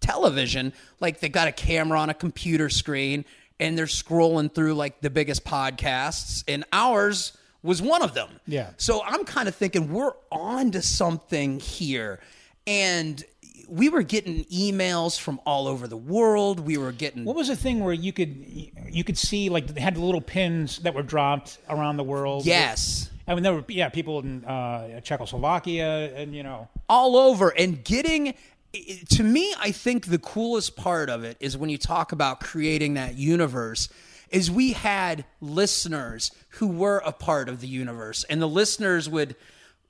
television, like they got a camera on a computer screen, and they're scrolling through like the biggest podcasts. And ours... was one of them. Yeah. So I'm kind of thinking we're on to something here. And we were getting emails from all over the world. We were getting... What was the thing where you could you could see, like, they had little pins that were dropped around the world? Yes. I mean, there were, yeah, people in uh, Czechoslovakia and, you know... All over. And getting... To me, I think the coolest part of it is when you talk about creating that universe... is we had listeners who were a part of the universe, and the listeners would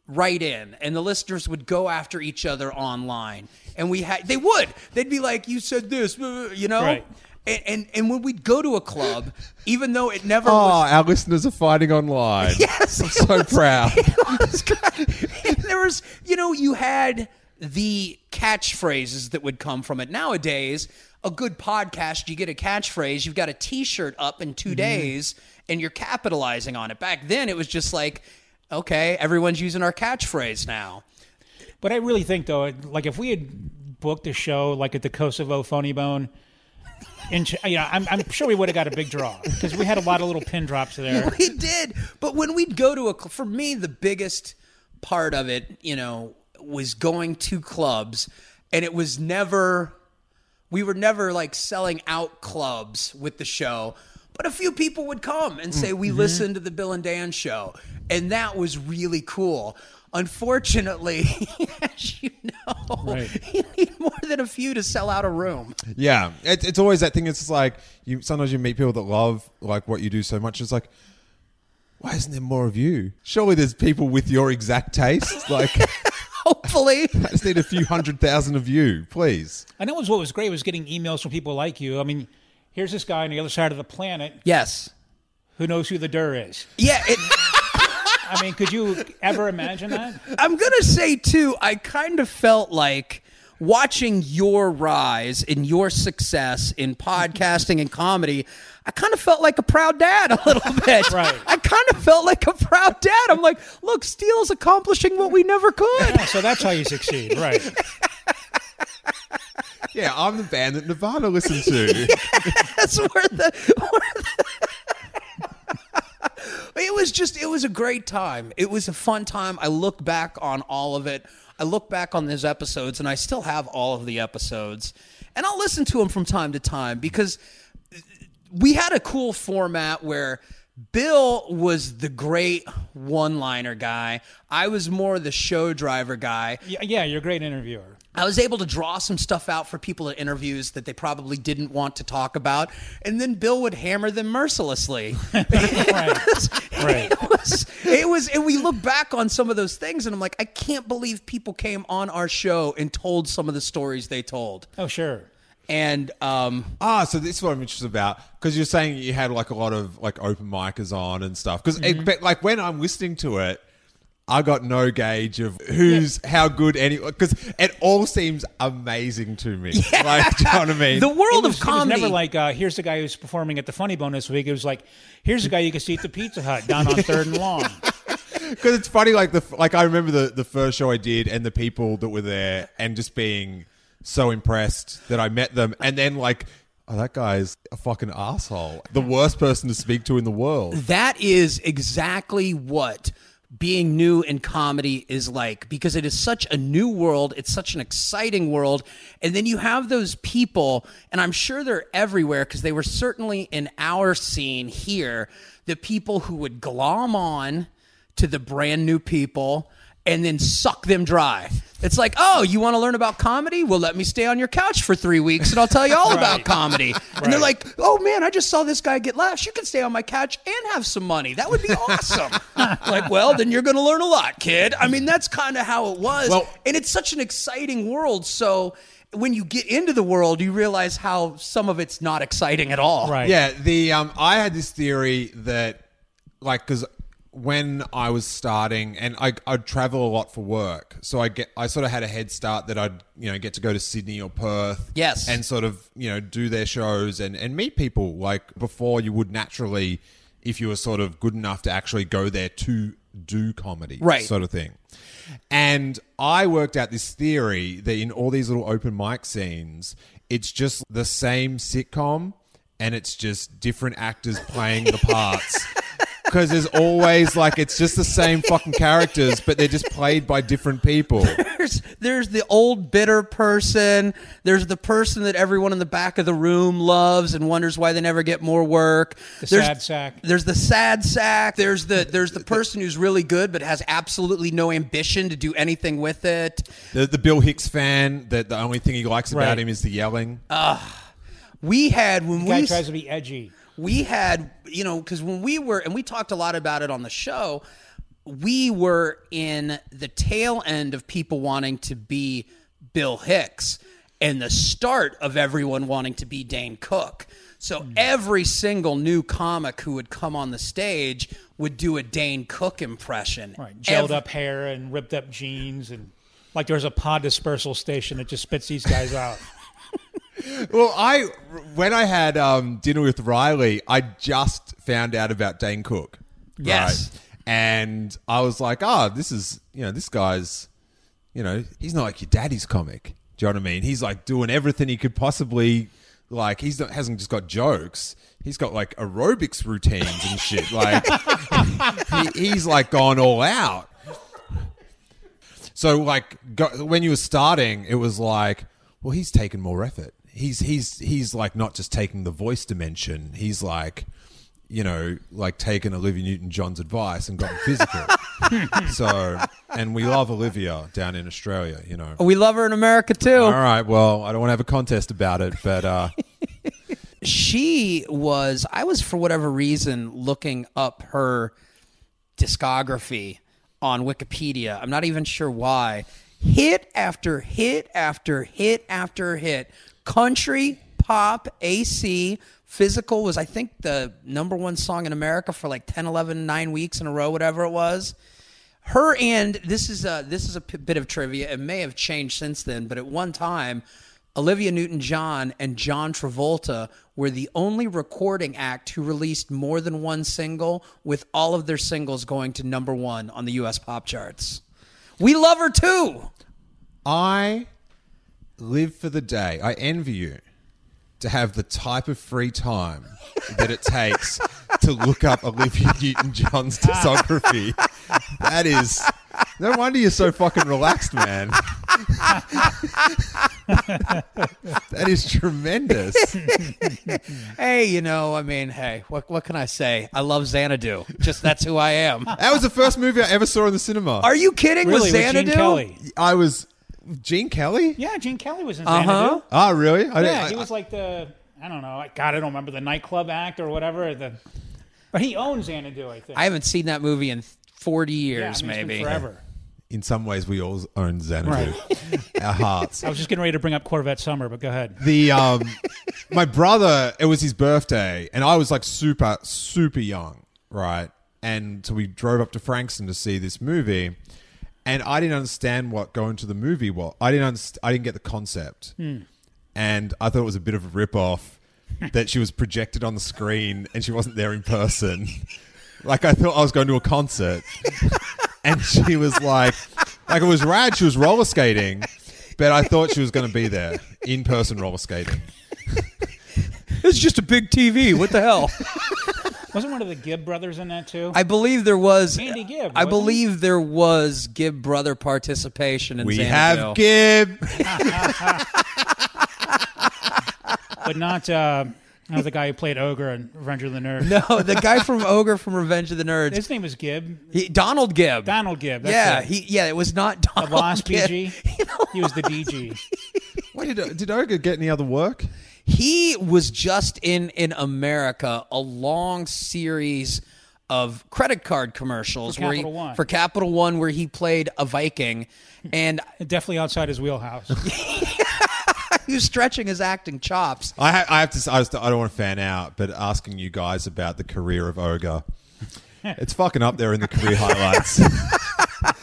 write in, and the listeners would go after each other online, and we had they would they'd be like, you said this, you know, right. and, and and when we'd go to a club, even though it never oh was, our listeners are fighting online. Yes, I'm so was, proud. There was, you know, you had the catchphrases that would come from it. Nowadays, a good podcast, you get a catchphrase, you've got a t-shirt up in two mm-hmm. days, and you're capitalizing on it. Back then, it was just like, okay, everyone's using our catchphrase now. But I really think, though, like if we had booked a show like at the Kosovo Phony Bone, in, you know, I'm, I'm sure we would have got a big draw because we had a lot of little pin drops there. We did. But when we'd go to a, for me, the biggest part of it, you know, was going to clubs, and it was never... We were never like selling out clubs with the show, but a few people would come and say, we mm-hmm. listened to the Bill and Dan show. And that was really cool. Unfortunately, as you know, right. you need more than a few to sell out a room. Yeah. It, it's always that thing. It's like you sometimes you meet people that love like what you do so much. It's like, why isn't there more of you? Surely there's people with your exact taste. Like... Hopefully. I just need a few hundred thousand of you, please. And that was what was great, was getting emails from people like you. I mean, here's this guy on the other side of the planet. Yes. Who knows who the Durr is. Yeah. It- I mean, could you ever imagine that? I'm going to say, too, I kind of felt like watching your rise and your success in podcasting and comedy, I kind of felt like a proud dad a little bit. Right. I kind of felt like a proud dad. I'm like, look, Steel's accomplishing what we never could. Yeah, so that's how you succeed, right? Yeah, I'm the band that Nirvana listened to. Yes, we're the... We're the it was just, it was a great time. It was a fun time. I look back on all of it. I look back on these episodes, and I still have all of the episodes, and I'll listen to them from time to time because we had a cool format where Bill was the great one-liner guy. I was more the show driver guy. Yeah, you're a great interviewer. I was able to draw some stuff out for people at interviews that they probably didn't want to talk about, and then Bill would hammer them mercilessly. Right. It was, right. It was, it was, and we look back on some of those things, and I'm like, I can't believe people came on our show and told some of the stories they told. Oh, sure. And um, ah, so this is what I'm interested about, because you're saying you had like a lot of like open micers on and stuff. Because mm-hmm. like when I'm listening to it, I got no gauge of who's yeah. how good any because it all seems amazing to me. Yeah. Like, do you know what I mean? The world was, of comedy. It was never like, uh, here's the guy who's performing at the Funny Bone this week. It was like, here's the guy you can see at the Pizza Hut down on Third and Long. Because it's funny, like the like I remember the, the first show I did and the people that were there and just being so impressed that I met them, and then like. Oh, that guy's a fucking asshole. The worst person to speak to in the world. That is exactly what being new in comedy is like, because it is such a new world. It's such an exciting world. And then you have those people, and I'm sure they're everywhere because they were certainly in our scene here, the people who would glom on to the brand new people and then suck them dry. It's like, oh, you want to learn about comedy? Well, let me stay on your couch for three weeks and I'll tell you all right. about comedy. Right. And they're like, oh, man, I just saw this guy get laughs. You can stay on my couch and have some money. That would be awesome. Like, well, then you're going to learn a lot, kid. I mean, that's kind of how it was. Well, and it's such an exciting world. So when you get into the world, you realize how some of it's not exciting at all. Right. Yeah, the um, I had this theory that, like, because... when I was starting, and I, I'd travel a lot for work, so I get I sort of had a head start that I'd you know get to go to Sydney or Perth, yes, and sort of you know do their shows and and meet people like before you would naturally if you were sort of good enough to actually go there to do comedy, right, sort of thing. And I worked out this theory that in all these little open mic scenes, it's just the same sitcom, and it's just different actors playing the parts. Because there's always, like, it's just the same fucking characters, but they're just played by different people. There's, there's the old bitter person. There's the person that everyone in the back of the room loves and wonders why they never get more work. The there's, sad sack. There's the sad sack. There's the there's the person who's really good but has absolutely no ambition to do anything with it. The, the Bill Hicks fan, that the only thing he likes about right. him is the yelling. Uh, we had when the guy we... tries to be edgy. We had, you know, because when we were, and we talked a lot about it on the show, we were in the tail end of people wanting to be Bill Hicks and the start of everyone wanting to be Dane Cook. So every single new comic who would come on the stage would do a Dane Cook impression. Right, gelled every- up hair and ripped up jeans, and like there was a pod dispersal station that just spits these guys out. Well, I when I had um, dinner with Riley, I just found out about Dane Cook. Yes, right? And I was like, "Oh, this is you know this guy's, you know, he's not like your daddy's comic. Do you know what I mean? He's like doing everything he could possibly. Like he's not hasn't just got jokes. He's got like aerobics routines and shit. Like he, he's like gone all out. So like go, when you were starting, it was like, well, he's taken more effort. He's he's he's like not just taking the voice dimension. He's like, you know, like taking Olivia Newton-John's advice and gotten physical. So, and we love Olivia down in Australia, you know. We love her in America too. All right. Well, I don't want to have a contest about it, but uh, she was. I was for whatever reason looking up her discography on Wikipedia. I'm not even sure why. Hit after hit after hit after hit. Country, pop, A C, physical was, I think, the number one song in America for like ten, eleven, nine weeks in a row, whatever it was. Her and, this is a, this is a p- bit of trivia. It may have changed since then, but at one time, Olivia Newton-John and John Travolta were the only recording act who released more than one single, with all of their singles going to number one on the U S pop charts. We love her too. I live for the day. I envy you to have the type of free time that it takes to look up Olivia Newton-John's discography. That is... No wonder you're so fucking relaxed, man. That is tremendous. Hey, you know, I mean, hey, what what can I say? I love Xanadu. Just that's who I am. That was the first movie I ever saw in the cinema. Are you kidding? Really, was Xanadu? With Gene Kelly. I was Gene Kelly? Yeah, Gene Kelly was in Xanadu. Uh-huh. Oh, really? I yeah, I, he was like the, I don't know, God, I don't remember, the nightclub act or whatever. The, but he owns Xanadu, I think. I haven't seen that movie in forty years, yeah, I mean, maybe. Forever. In some ways, we all own Xanadu. Right. Our hearts. I was just getting ready to bring up Corvette Summer, but go ahead. The um, my brother, it was his birthday, and I was like super, super young, right? And so we drove up to Frankston to see this movie. And I didn't understand what going to the movie was. I didn't underst- I didn't get the concept. Mm. And I thought it was a bit of a rip-off that she was projected on the screen and she wasn't there in person. Like, I thought I was going to a concert. And she was like... Like, it was rad. She was roller skating. But I thought she was going to be there. In-person roller skating. This is just a big T V. What the hell? Wasn't one of the Gibb brothers in that too? I believe there was. Andy Gibb. I believe it? there was Gibb brother participation in We Xanadu. Have Gibb. But not uh, not the guy who played Ogre in Revenge of the Nerds. No, the guy from Ogre from Revenge of the Nerds. His name was Gibb. He, Donald Gibb. Donald Gibb. That's yeah, it. He, yeah, it was not Donald. The Lost Gibb. P G. He was the D G. Wait, did, did Ogre get any other work? He was just in, in America, a long series of credit card commercials for Capital, where he, One. For Capital One, where he played a Viking. And definitely outside his wheelhouse. He was stretching his acting chops. I, ha- I have to say, I, I don't want to fan out, but asking you guys about the career of Ogre, it's fucking up there in the career highlights.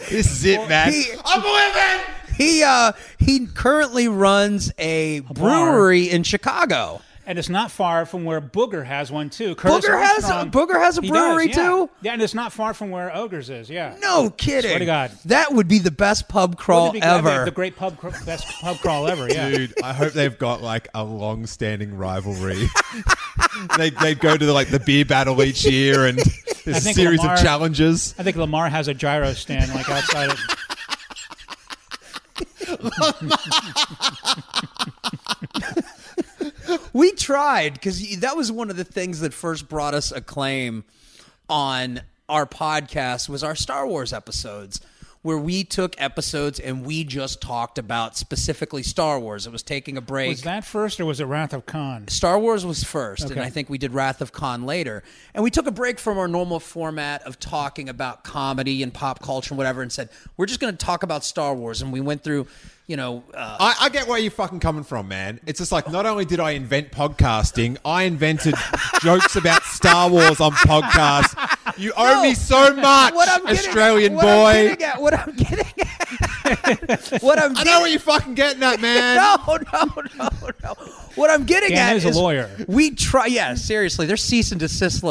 This is it, man. He, I'm living! He uh, he currently runs a, a brewery bar in Chicago. And it's not far from where Booger has one, too. Curtis Booger has a, Booger has a brewery, does, yeah. too? Yeah, and it's not far from where Ogre's is, yeah. No kidding. Swear to God. That would be the best pub crawl be, ever. The great pub cr- best pub crawl ever, yeah. Dude, I hope they've got, like, a long-standing rivalry. they they go to, the, like, the beer battle each year and there's a series Lamar, of challenges. I think Lamar has a gyro stand, like, outside of... We tried, because that was one of the things that first brought us acclaim on our podcast was our Star Wars episodes, where we took episodes and we just talked about specifically Star Wars. It was taking a break. Was that first or was it Wrath of Khan? Star Wars was first, okay. And I think we did Wrath of Khan later. And we took a break from our normal format of talking about comedy and pop culture and whatever and said, we're just going to talk about Star Wars. And we went through... You know, uh, I, I get where you're fucking coming from, man. It's just like, not only did I invent podcasting, I invented jokes about Star Wars on podcasts. You owe no, me so much, what I'm Australian getting, boy. What I'm getting at, what I'm getting at. What I'm I getting, know what you're fucking getting at, man. No, no, no, no. What I'm getting Dan at is, is a lawyer. We try, yeah, seriously, there's cease and desist.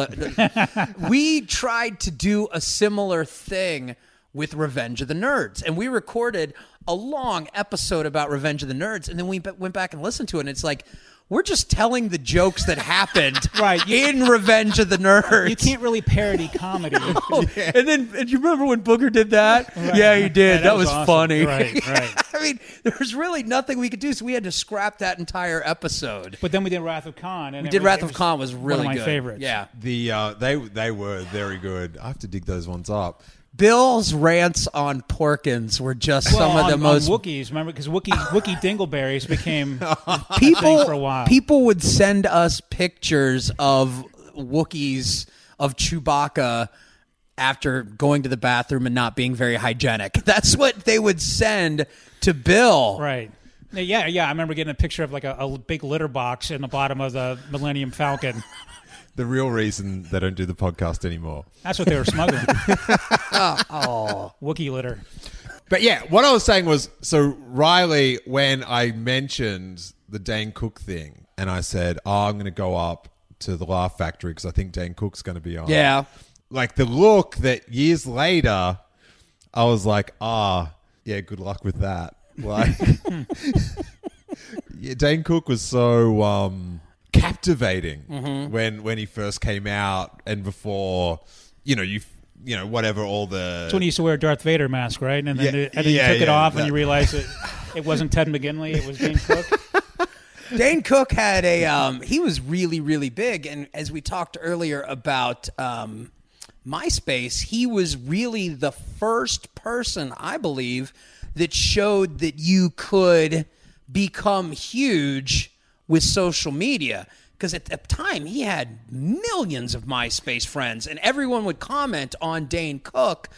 We tried to do a similar thing with Revenge of the Nerds. And we recorded a long episode about Revenge of the Nerds, and then we went back and listened to it, and it's like, we're just telling the jokes that happened right, you, in Revenge of the Nerds. You can't really parody comedy. No. Yeah. And then, and you remember when Booger did that? Right. Yeah, he did. Yeah, that, that was, was awesome. Funny. Right, right. I mean, there was really nothing we could do, so we had to scrap that entire episode. But then we did Wrath of Khan. And we did was, Wrath of was Khan was really good. One of my good. favorites. Yeah. The, uh, they, they were very good. I have to dig those ones up. Bill's rants on Porkins were just well, some of on, the most... Well, on Wookiees, remember? Because Wookie, Wookie dingleberries became people, a thing for a while. People would send us pictures of Wookiees, of Chewbacca, after going to the bathroom and not being very hygienic. That's what they would send to Bill. Right. Yeah, yeah. I remember getting a picture of like a, a big litter box in the bottom of the Millennium Falcon. The real reason they don't do the podcast anymore. That's what they were smuggling. oh, oh, Wookiee litter. But yeah, what I was saying was, so Riley, when I mentioned the Dane Cook thing, and I said, oh, I'm going to go up to the Laugh Factory because I think Dane Cook's going to be on. Yeah. Like the look that years later, I was like, ah, oh, yeah, good luck with that. Like, yeah, Dane Cook was so... Um, captivating mm-hmm. when when he first came out and before, you know, you you know, whatever, all the... That's when he used to wear a Darth Vader mask, right? And then, yeah, the, and then yeah, you took yeah, it off that. And you realized it, it wasn't Ted McGinley, it was Dane Cook. Dane Cook had a... Um, he was really, really big. And as we talked earlier about um, MySpace, he was really the first person, I believe, that showed that you could become huge... with social media, because at the time he had millions of MySpace friends, and everyone would comment on Dane Cook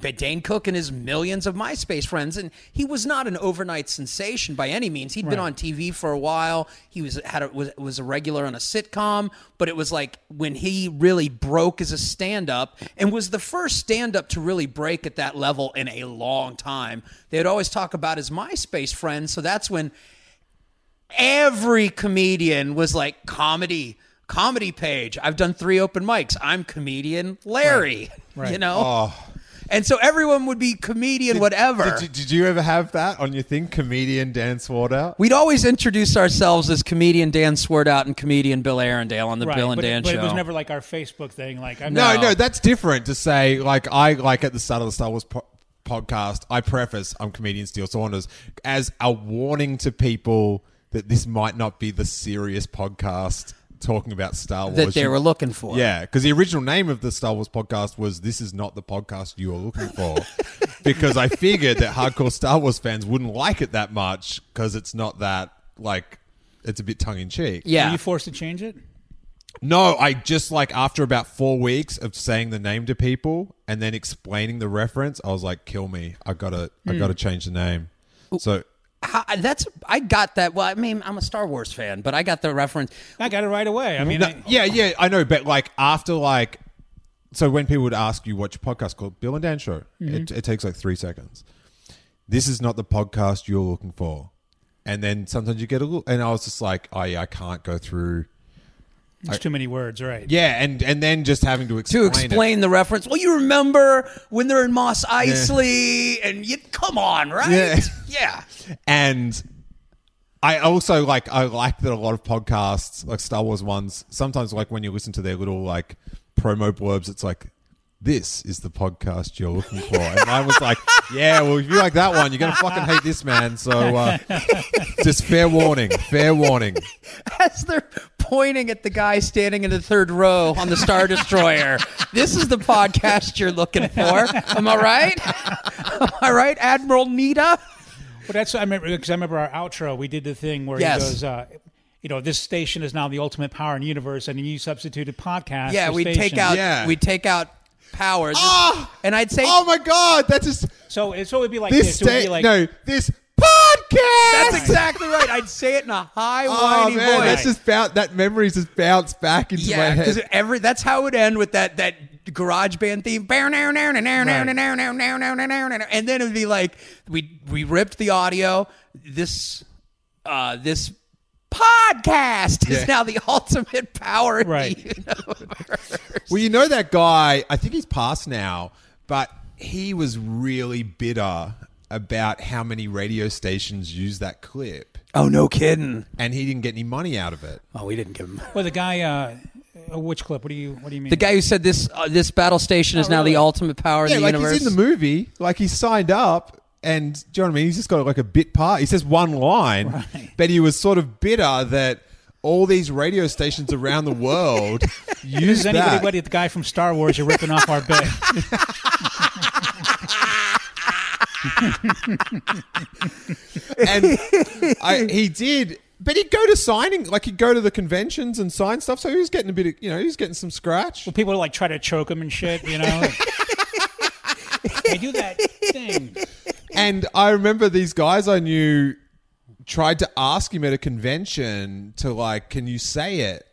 Dane Cook and his millions of MySpace friends. And he was not an overnight sensation by any means. He'd right. been on T V for a while. He was had a, was, was a regular on a sitcom, but it was like when he really broke as a stand-up and was the first stand-up to really break at that level in a long time. They would always talk about his MySpace friends. So that's when every comedian was like, comedy, comedy page. I've done three open mics. I'm comedian Larry, right. Right. you know? Oh. And so everyone would be comedian did, whatever. Did you, did you ever have that on your thing, comedian Dan Swartout? We'd always introduce ourselves as comedian Dan Swartout and comedian Bill Arendale on the right, Bill and Dan it, Show. But it was never like our Facebook thing. Like I'm No, not... no, that's different to say, like I like at the start of the Star Wars po- podcast, I preface I'm comedian Steel Saunders as a warning to people that this might not be the serious podcast talking about Star Wars that they were looking for. Yeah, because the original name of the Star Wars podcast was This Is Not the Podcast You Are Looking For, because I figured that hardcore Star Wars fans wouldn't like it that much because it's not that, like, it's a bit tongue-in-cheek. Yeah. Were you forced to change it? No, I just, like, after about four weeks of saying the name to people and then explaining the reference, I was like, kill me. I gotta, mm. I gotta change the name. Ooh. So... How, that's I got that. Well, I mean, I'm a Star Wars fan, but I got the reference. I got it right away. I mean, no, I, yeah, yeah, I know. But like after like, so when people would ask you what's your podcast called, Bill and Dan Show, mm-hmm. it, it takes like three seconds. This is not the podcast you're looking for. And then sometimes you get a little, and I was just like, I, I can't go through. It's too many words, right? Yeah, and, and then just having to explain to explain it. The reference. Well, you remember when they're in Mos Eisley, yeah. and you come on, right? Yeah. yeah. And I also like I like that a lot of podcasts, like Star Wars ones, sometimes like when you listen to their little like promo blurbs, it's like, this is the podcast you're looking for. And mine was like, yeah, well, if you like that one, you're going to fucking hate this, man. So uh, just fair warning, fair warning. As they're pointing at the guy standing in the third row on the Star Destroyer, this is the podcast you're looking for. Am I right? Am I right, Admiral Nita? Well, that's I remember because I remember our outro. We did the thing where yes. he goes... Uh, you know, this station is now the ultimate power in the universe, and you substituted podcast. Yeah, we take out. Yeah. we take out. Power, this, oh, and I'd say, "Oh my God, that's just so." It's so it would be like this. this. Day, be like, no, this podcast. That's exactly right. I'd say it in a high, oh, whiny man, voice. That's just bounce, that memories just bounce back into yeah, my head. Because every that's how it would end with that that garage band theme. Right. And then it'd be like we we ripped the audio. This uh, this. Podcast yeah. is now the ultimate power right. in the universe. Well, you know that guy, I think he's passed now, but he was really bitter about how many radio stations use that clip. Oh, no kidding. And he didn't get any money out of it. Oh, we didn't give him. Well, the guy, uh, which clip? What do you What do you mean? The guy who said this uh, this battle station oh, is now really? the ultimate power yeah, in the like universe. Yeah, like he's in the movie, like he signed up. And do you know what I mean? He's just got like a bit part. He says one line, right. but he was sort of bitter that all these radio stations around the world use that. Is anybody the guy from Star Wars? You're ripping off our bed. And I, he did, but he'd go to signing, like he'd go to the conventions and sign stuff. So he was getting a bit of, you know, he was getting some scratch. Well, people would like try to choke him and shit, you know. They do that thing. And I remember these guys I knew tried to ask him at a convention to like, can you say it?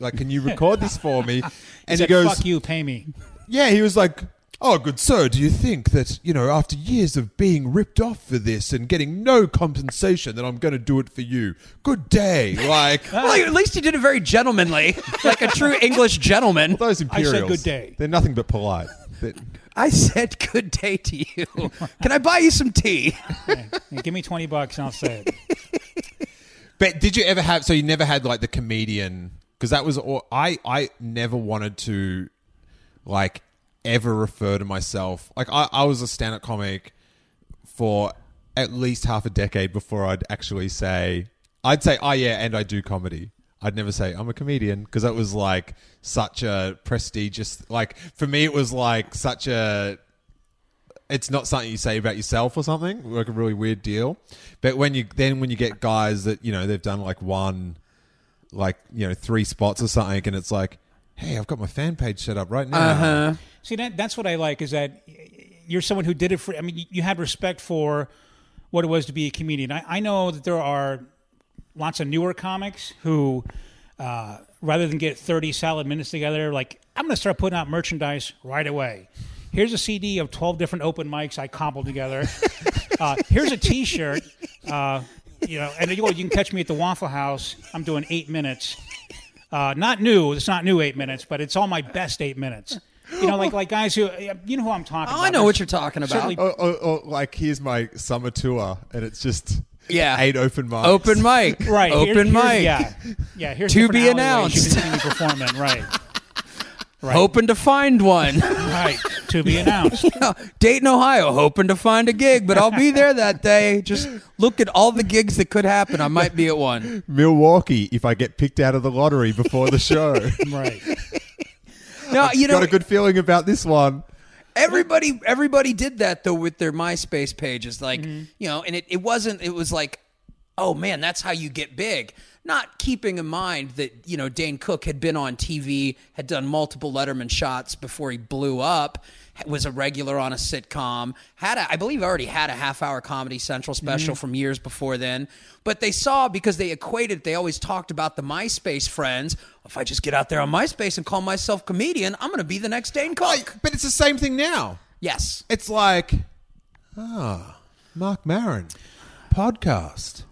Like, can you record this for me? And he, he goes, fuck you, pay me. Yeah, he was like, oh, good sir, do you think that, you know, after years of being ripped off for this and getting no compensation, that I'm going to do it for you? Good day. Like, well, at least he did it very gentlemanly, like a true English gentleman. Well, those Imperials, I said good day. They're nothing but polite. That, I said good day to you. Can I buy you some tea? Yeah, give me twenty bucks and I'll say it. But did you ever have, so you never had like the comedian, because that was all, I, I never wanted to like ever refer to myself. Like I, I was a stand-up comic for at least half a decade before I'd actually say, I'd say, oh yeah, and I do comedy. I'd never say, I'm a comedian, because that was like such a prestigious, like for me it was like such a, it's not something you say about yourself or something, like a really weird deal. But when you, then when you get guys that, you know, they've done like one, like, you know, three spots or something and it's like, hey, I've got my fan page set up right now. Uh-huh. See, that that's what I like is that you're someone who did it for, I mean, you had respect for what it was to be a comedian. I, I know that there are lots of newer comics who, uh, rather than get thirty solid minutes together, like, I'm going to start putting out merchandise right away. Here's a C D of twelve different open mics I cobbled together. Uh, here's a T-shirt, uh, you know, and you, you can catch me at the Waffle House. I'm doing eight minutes. Uh, not new. It's not new eight minutes, but it's all my best eight minutes. You know, like like guys who, you know who I'm talking oh, about. I know There's what you're talking about. Or, or, or like, here's my summer tour, and it's just yeah. eight open mics. Open mic. Right. Open here, mic. Yeah. Yeah. Here's to be announced. You've been performing. Right. Right. Hoping to find one. Right. To be announced. Yeah. Dayton, Ohio. Hoping to find a gig, but I'll be there that day. Just look at all the gigs that could happen. I might be at one. Milwaukee, if I get picked out of the lottery before the show. Right. No, I've you know, got a good feeling about this one. Everybody everybody did that, though, with their MySpace pages. Like, mm-hmm. you know, and it, it wasn't, it was like, oh, man, that's how you get big. Not keeping in mind that, you know, Dane Cook had been on T V, had done multiple Letterman shots before he blew up, was a regular on a sitcom, had a, I believe already had a half-hour Comedy Central special mm-hmm. from years before then. But they saw, because they equated, they always talked about the MySpace friends. If I just get out there on MySpace and call myself comedian, I'm going to be the next Dane Cook. But it's the same thing now. Yes. It's like, ah, oh, Mark Maron, podcast.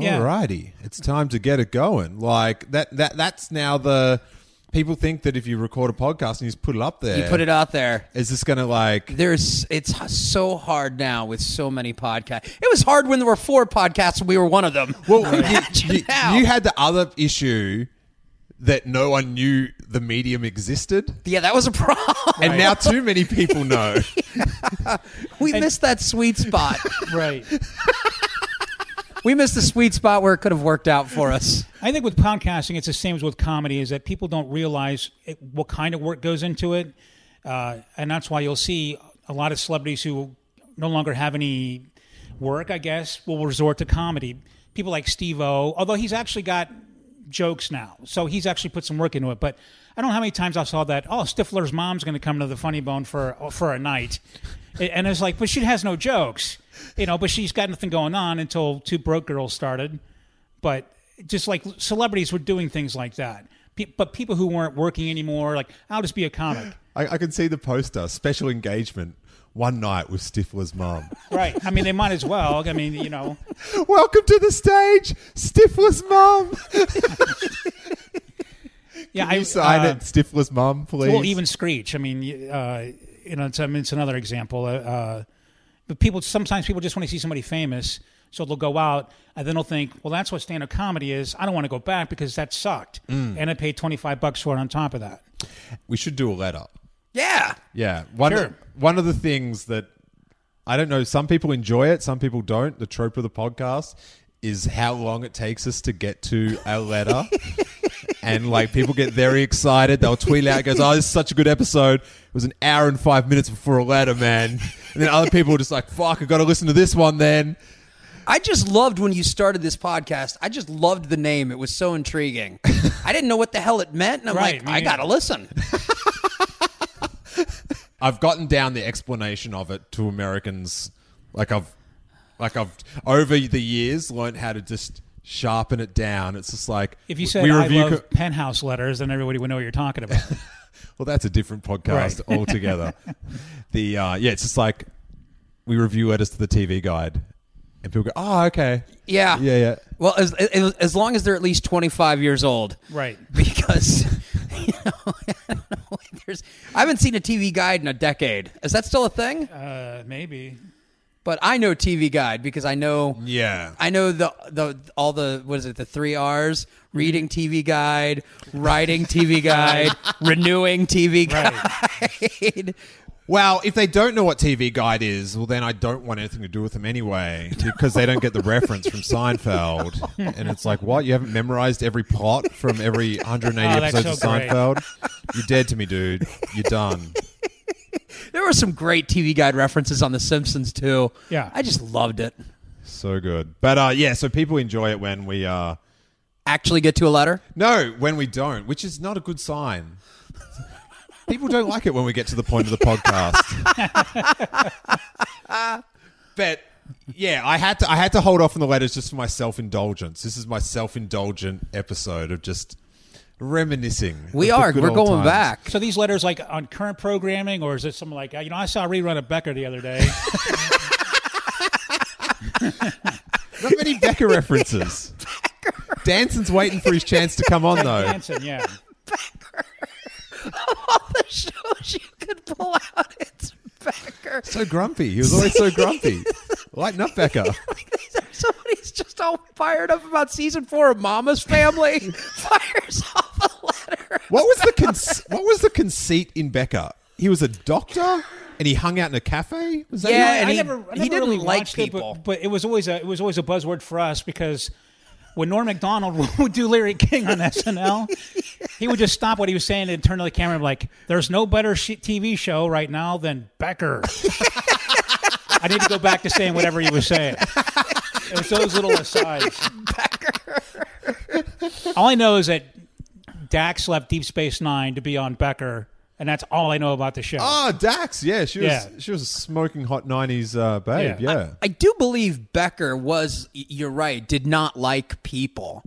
Yeah. All righty, it's time to get it going. Like that, that that's now the people think that if you record a podcast and you just put it up there, you put it out there. Is this going to like? There's it's so hard now with so many podcasts. It was hard when there were four podcasts and we were one of them. Well, you, you, you had the other issue that no one knew the medium existed. Yeah, that was a problem. And right. now too many people know. Yeah. We and, missed that sweet spot. Right. We missed the sweet spot where it could have worked out for us. I think with podcasting, it's the same as with comedy, is that people don't realize it, what kind of work goes into it. Uh, and that's why you'll see a lot of celebrities who no longer have any work, I guess, will resort to comedy. People like Steve-O, although he's actually got jokes now. So he's actually put some work into it. But I don't know how many times I saw that, oh, Stifler's mom's going to come to the Funny Bone for for a night. And it's like, but she has no jokes. You know, but she's got nothing going on until Two Broke Girls started. But just like celebrities were doing things like that. Pe- but people who weren't working anymore, like, I'll just be a comic. I, I can see the poster, special engagement, one night with Stifler's mom. Right. I mean, they might as well. I mean, you know. Welcome to the stage, Stifler's mom. Yeah, Can you I, sign uh, it, Stifler's mom, please? Well, even Screech. I mean, uh, you know, it's, I mean, it's another example. Uh But people sometimes people just want to see somebody famous, so they'll go out and then they'll think, well, that's what stand-up comedy is. I don't want to go back because that sucked, mm. and I paid twenty-five bucks for it on top of that. We should do a letter. Yeah, yeah. One sure. of, one of the things that I don't know. Some people enjoy it, some people don't. The trope of the podcast is how long it takes us to get to a letter. And like people get very excited. They'll tweet out, goes, oh, this is such a good episode. It was an hour and five minutes before a letter, man. And then other people are just like, fuck, I've got to listen to this one then. I just loved when you started this podcast. I just loved the name. It was so intriguing. I didn't know what the hell it meant. And I'm right, like, man. I got to listen. I've gotten down the explanation of it to Americans. Like I've, like I've over the years learned how to just... sharpen it down. It's just like if you said we I love co- penthouse letters, then everybody would know what you're talking about. Well, that's a different podcast right. altogether. The uh, yeah, it's just like we review letters to the T V Guide, and people go, "Oh, okay, yeah, yeah, yeah." Well, as as long as they're at least twenty-five years old, right? Because you know, I, know, there's, I haven't seen a T V Guide in a decade. Is that still a thing? Uh, maybe. But I know T V Guide because I know yeah. I know the the all the what is it the three R's reading T V Guide, writing T V Guide, renewing T V Guide. Right. Well, if they don't know what T V Guide is, well then I don't want anything to do with them anyway because they don't get the reference from Seinfeld. No. And it's like, what? You haven't memorized every plot from every one hundred eighty oh, episodes so of great. Seinfeld? You're dead to me, dude. You're done. There were some great T V Guide references on The Simpsons, too. Yeah. I just loved it. So good. But, uh, yeah, so people enjoy it when we... Uh, actually get to a letter? No, when we don't, which is not a good sign. People don't like it when we get to the point of the podcast. But yeah, I had to I had to hold off on the letters just for my self-indulgence. This is my self-indulgent episode of just reminiscing. We are. We're going times. back. So these letters like on current programming, or is it something like, you know, I saw a rerun of Becker the other day. Not many Becker references. Becker. Danson's waiting for his chance to come on, though. Danson, yeah. Becker. Of all the shows you could pull out, it's Becker. So grumpy. He was always so grumpy. Lighten up, Becker. Somebody's just all fired up about season four of Mama's Family. Fires off a letter. What was the con- What was the conceit in Becker? He was a doctor. And he hung out in a cafe? Was that yeah, and I he, never, I never he didn't really like people. It, but, but it was always a it was always a buzzword for us because when Norm Macdonald would do Larry King on S N L, yeah. he would just stop what he was saying and turn to the camera and be like, there's no better T V show right now than Becker. I need to go back to saying whatever he was saying. It was those little asides. Becker. All I know is that Dax left Deep Space Nine to be on Becker. And that's all I know about the show. Oh, Dax. Yeah, she was yeah. she was a smoking hot nineties uh, babe. Yeah. yeah. I, I do believe Becker was, you're right, did not like people.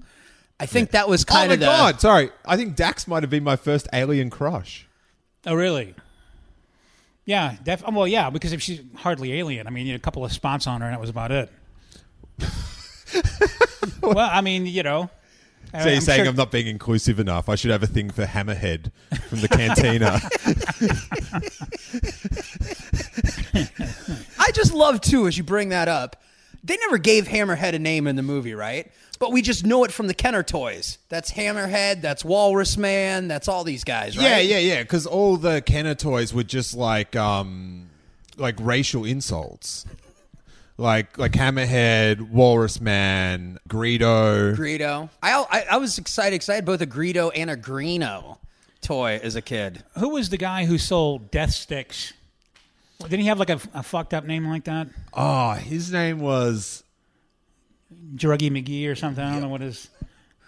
I think yeah. that was kind oh of the... Oh, my God. Sorry. I think Dax might have been my first alien crush. Oh, really? Yeah. Def- well, yeah, because if she's hardly alien. I mean, you had a couple of spots on her, and that was about it. Well, I mean, you know... So you're I'm saying sure. I'm not being inclusive enough. I should have a thing for Hammerhead from the Cantina. I just love, too, as you bring that up, they never gave Hammerhead a name in the movie, right? But we just know it from the Kenner toys. That's Hammerhead, that's Walrus Man, that's all these guys, right? Yeah, yeah, yeah, because all the Kenner toys were just like, um, like racial insults. Like like Hammerhead, Walrus Man, Greedo. Greedo. I, I I was excited because I had both a Greedo and a Greeno toy as a kid. Who was the guy who sold death sticks? Didn't he have like a, a fucked up name like that? Oh, his name was... Druggy McGee or something. I don't yeah. know what his...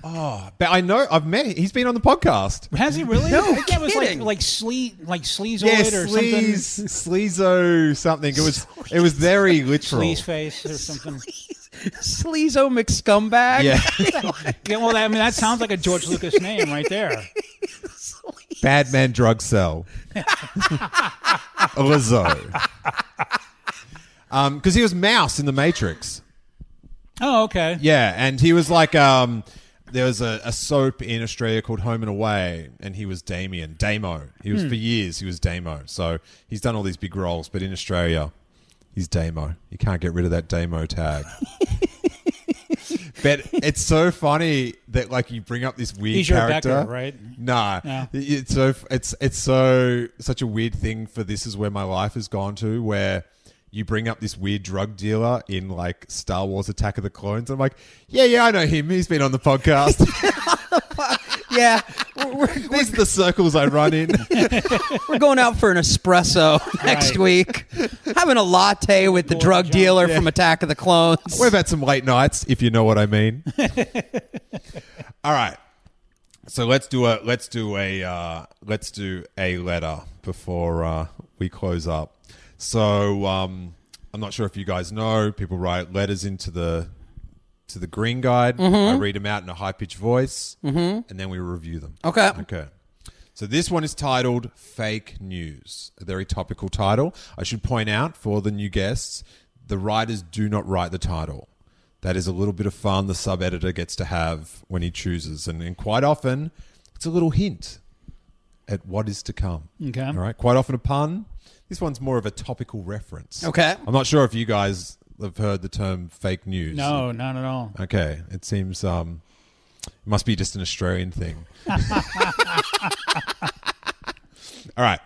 Oh, but I know I've met him. He's been on the podcast. Has he really? No, I it was like like slee like sleazoid yeah, sleaze, or something. Sleazo something. It was it was very literal. Sleaze face or something. Sleazo McScumbag. Yeah. yeah. Well, I mean that sounds like a George Lucas name right there. Bad man drug cell. Lizzo. Um, because he was Mouse in The Matrix. Oh, okay. Yeah, and he was like um. There was a, a soap in Australia called Home and Away, and he was Damien, Damo. He was hmm. for years, he was Damo. So he's done all these big roles, but in Australia, he's Damo. You can't get rid of that Damo tag. But it's so funny that like you bring up this weird he's character, your Becker, right? Nah, yeah. it's so it's it's so such a weird thing. For this is where my life has gone to, where. You bring up this weird drug dealer in like Star Wars Attack of the Clones. I'm like, yeah, yeah, I know him. He's been on the podcast. yeah. We're, we're, These are the circles I run in. We're going out for an espresso next right. week. Having a latte with the Lord drug John, dealer yeah. from Attack of the Clones. We've had some late nights, if you know what I mean. All right. So let's do a let's do a uh, let's do a letter before uh, we close up. So um, I'm not sure if you guys know, people write letters into the to the Green Guide. Mm-hmm. I read them out in a high-pitched voice, mm-hmm. and then we review them. Okay. Okay. So this one is titled Fake News, a very topical title. I should point out for the new guests, the writers do not write the title. That is a little bit of fun the sub-editor gets to have when he chooses. And, and quite often, it's a little hint at what is to come. Okay. All right. Quite often a pun. This one's more of a topical reference. Okay. I'm not sure if you guys have heard the term fake news. No, not at all. Okay. It seems um, it must be just an Australian thing. All right.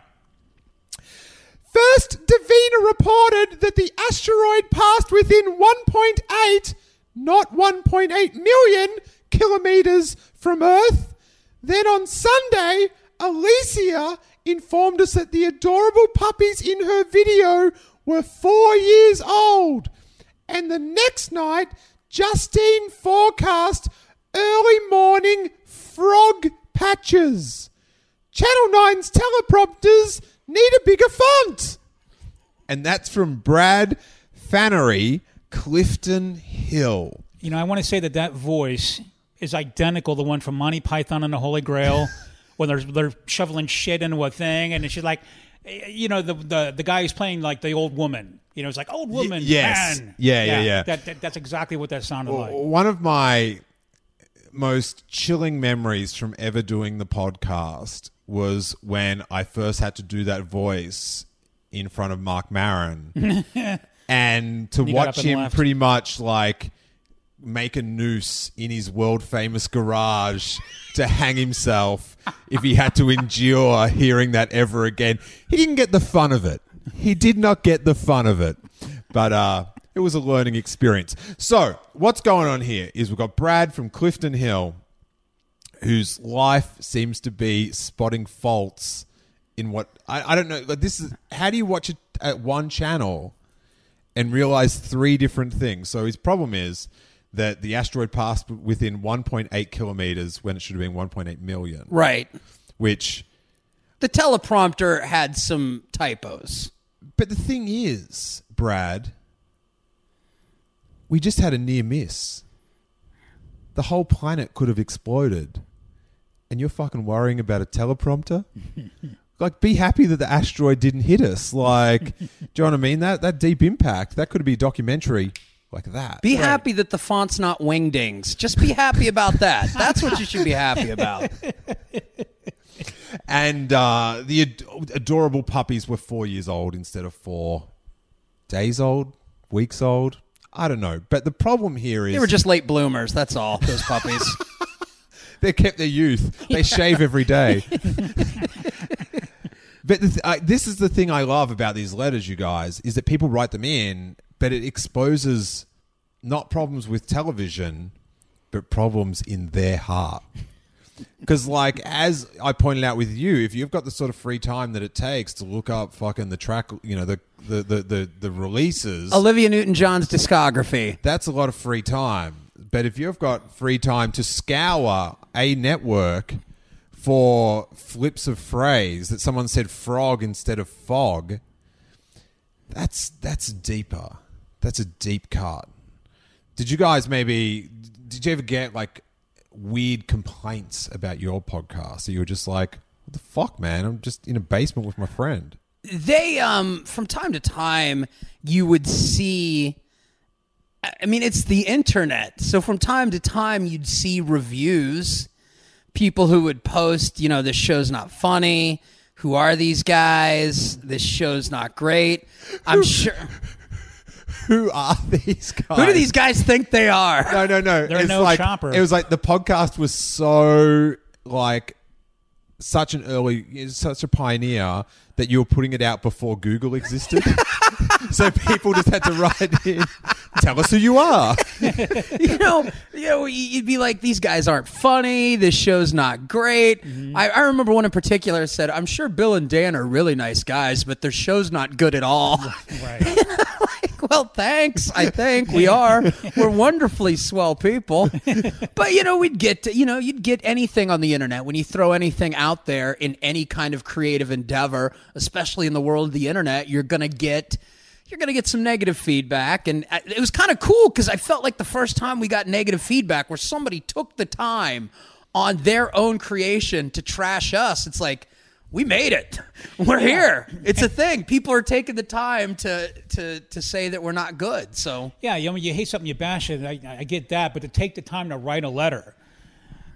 First, Davina reported that the asteroid passed within one point eight, not one point eight million, kilometers from Earth. Then on Sunday, Alicia informed us that the adorable puppies in her video were four years old. And the next night, Justine forecast early morning frog patches. Channel nine's teleprompters need a bigger font. And that's from Brad Fannery, Clifton Hill. You know, I want to say that that voice is identical to the one from Monty Python and the Holy Grail when they're, they're shoveling shit into a thing. And she's like, you know, the, the, the guy who's playing like the old woman. You know, it's like, old woman, y- yes. man. Yeah, yeah, yeah. yeah. That, that, that's exactly what that sounded well, like. One of my most chilling memories from ever doing the podcast was when I first had to do that voice in front of Mark Maron and to watch him left. pretty much like make a noose in his world-famous garage to hang himself if he had to endure hearing that ever again. He didn't get the fun of it. He did not get the fun of it. But uh, it was a learning experience. So what's going on here is we've got Brad from Clifton Hill whose life seems to be spotting faults in what I, I don't know. Like this is how do you watch it at one channel and realize three different things? So his problem is that the asteroid passed within one point eight kilometers when it should have been one point eight million. Right. Which the teleprompter had some typos. But the thing is, Brad, we just had a near miss. The whole planet could have exploded, and you're fucking worrying about a teleprompter. Like, be happy that the asteroid didn't hit us. Like, do you know what I mean? That that deep impact, that could be a documentary like that. Be right. happy that the font's not wingdings. Just be happy about that. That's what you should be happy about. And uh, the ad- adorable puppies were four years old instead of four days old, weeks old. I don't know. But the problem here is... They were just late bloomers, that's all, those puppies. They kept their youth. They yeah. shave every day. But this, uh, this is the thing I love about these letters, you guys, is that people write them in, but it exposes not problems with television, but problems in their heart. Because, like, as I pointed out with you, if you've got the sort of free time that it takes to look up fucking the track, you know, the the the, the, the releases. Olivia Newton-John's discography. That's a lot of free time. But if you've got free time to scour a network... for flips of phrase that someone said frog instead of fog, that's that's deeper. That's a deep cut. Did you guys maybe, did you ever get like weird complaints about your podcast that you were just like, what the fuck, man? I'm just in a basement with my friend. They, um, from time to time, you would see, I mean, it's the internet. So from time to time, you'd see reviews. People who would post, you know, this show's not funny. Who are these guys? This show's not great. I'm who, sure. Who are these guys? Who do these guys think they are? No, no, no. They're it's no like, chopper. It was like the podcast was so, like, such an early, such a pioneer that you were putting it out before Google existed. So people just had to write in, tell us who you are. You know, you know, you'd be like, these guys aren't funny. This show's not great. Mm-hmm. I, I remember one in particular said, I'm sure Bill and Dan are really nice guys, but their show's not good at all. Right. Like, well, thanks. I think we are. We're wonderfully swell people. But, you know, we'd get to, you know, you'd get anything on the internet when you throw anything out there in any kind of creative endeavor, especially in the world of the internet, you're going to get... you're going to get some negative feedback. And it was kind of cool because I felt like the first time we got negative feedback where somebody took the time on their own creation to trash us, it's like, we made it. We're yeah. here. It's a thing. People are taking the time to to to say that we're not good. So yeah, you know, you hate something, you bash it. I, I get that. But to take the time to write a letter,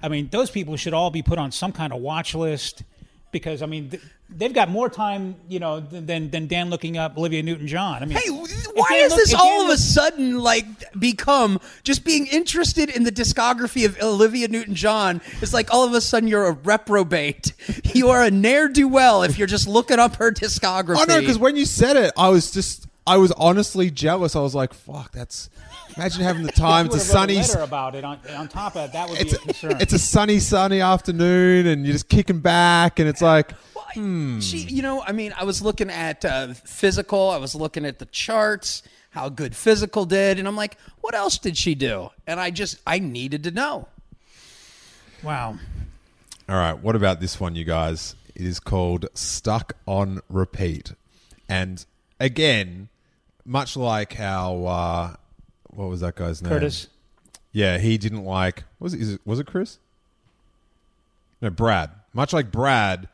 I mean, those people should all be put on some kind of watch list. Because, I mean, they've got more time, you know, than than Dan looking up Olivia Newton-John. I mean, hey, why is look, this all look, of a sudden, like, become just being interested in the discography of Olivia Newton-John is like all of a sudden you're a reprobate. You are a ne'er-do-well if you're just looking up her discography. Oh, no, because when you said it, I was just, I was honestly jealous. I was like, fuck, that's... Imagine having the time. It's a sunny. Letter about it on, on top of that would be a concern. It's a sunny, sunny afternoon, and you're just kicking back, and it's like, well, hmm. She, you know, I mean, I was looking at uh, physical. I was looking at the charts, how good physical did, and I'm like, what else did she do? And I just, I needed to know. Wow. All right, what about this one, you guys? It is called Stuck on Repeat. And again, much like how, uh, what was that guy's name? Curtis. Yeah, he didn't like, was it, is it, was it Chris? No, Brad. Much like Brad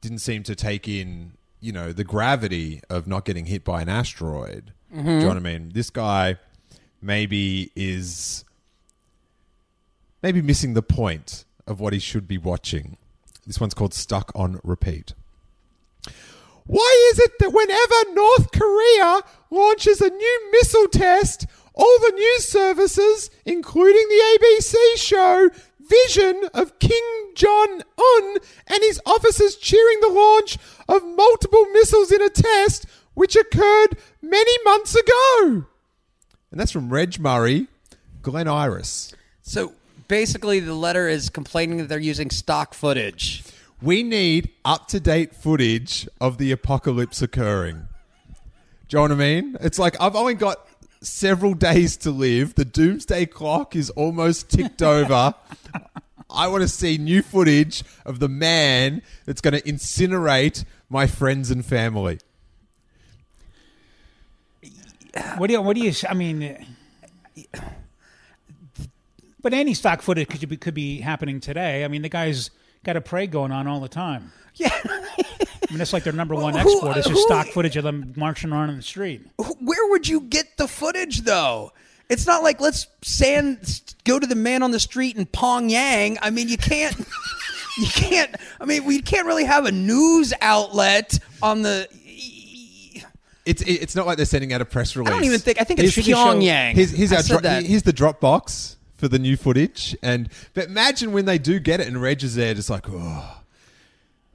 didn't seem to take in, you know, the gravity of not getting hit by an asteroid. Mm-hmm. Do you know what I mean? This guy maybe is maybe missing the point of what he should be watching. This one's called Stuck on Repeat. Why is it that whenever North Korea launches a new missile test, all the news services, including the A B C show, vision of Kim Jong-un and his officers cheering the launch of multiple missiles in a test which occurred many months ago? And that's from Reg Murray, Glen Iris. So basically the letter is complaining that they're using stock footage. We need up-to-date footage of the apocalypse occurring. Do you know what I mean? It's like, I've only got several days to live. The doomsday clock is almost ticked over. I want to see new footage of the man that's going to incinerate my friends and family. What do you, what do you, I mean, but any stock footage could be, could be happening today. I mean, the guy's got a parade going on all the time. Yeah. I mean, that's like their number one who, export. It's just who, stock footage of them marching around in the street. Where would you get the footage, though? It's not like let's sand, go to the man on the street in Pyongyang. I mean, you can't, you can't. I mean, we can't really have a news outlet on the. It's it's not like they're sending out a press release. I don't even think. I think it's Pyongyang. Here's, here's our dro- here's the Dropbox for the new footage, and but imagine when they do get it, and Reg is there, just like, oh,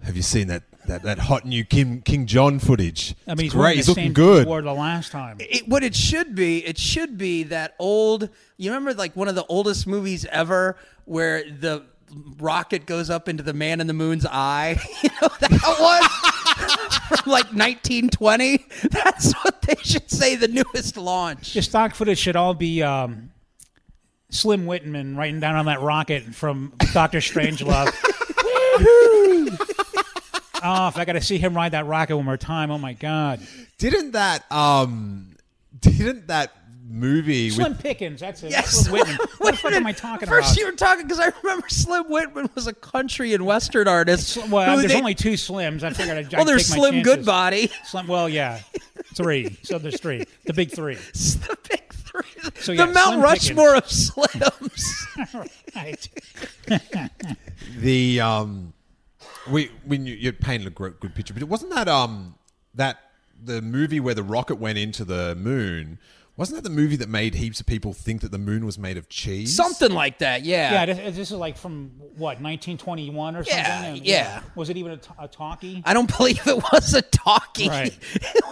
have you seen that? That that hot new Kim King John footage. I mean, it's he's great. He's looking good. Wore the last time. It, what it should be, it should be that old. You remember, like one of the oldest movies ever, where the rocket goes up into the man in the moon's eye. You know that one from like nineteen twenty. That's what they should say. The newest launch. The stock footage should all be um, Slim Whitman writing down on that rocket from Doctor Strangelove. Oh, if I got to see him ride that rocket one more time, oh my God! Didn't that um, didn't that movie? Slim with... Pickens, that's it. Yes. Slim Whitman. What the fuck am I talking First about? First, you were talking because I remember Slim Whitman was a country and western artist. Well, there's they... only two Slims. I figured I'd. Well, there's take Slim my Goodbody. Slim, well, yeah, three. So there's three. The big three. It's the big three. So, yeah, the Mount Slim Rushmore Pickens. Of Slims. Right. the um. We when you you're painted a good picture, but it wasn't that um that the movie where the rocket went into the moon, wasn't that the movie that made heaps of people think that the moon was made of cheese? Something like that, yeah. Yeah, this, this is like from what nineteen twenty-one or something. Yeah, and, yeah. Was it even a, a talkie? I don't believe it was a talkie. Right.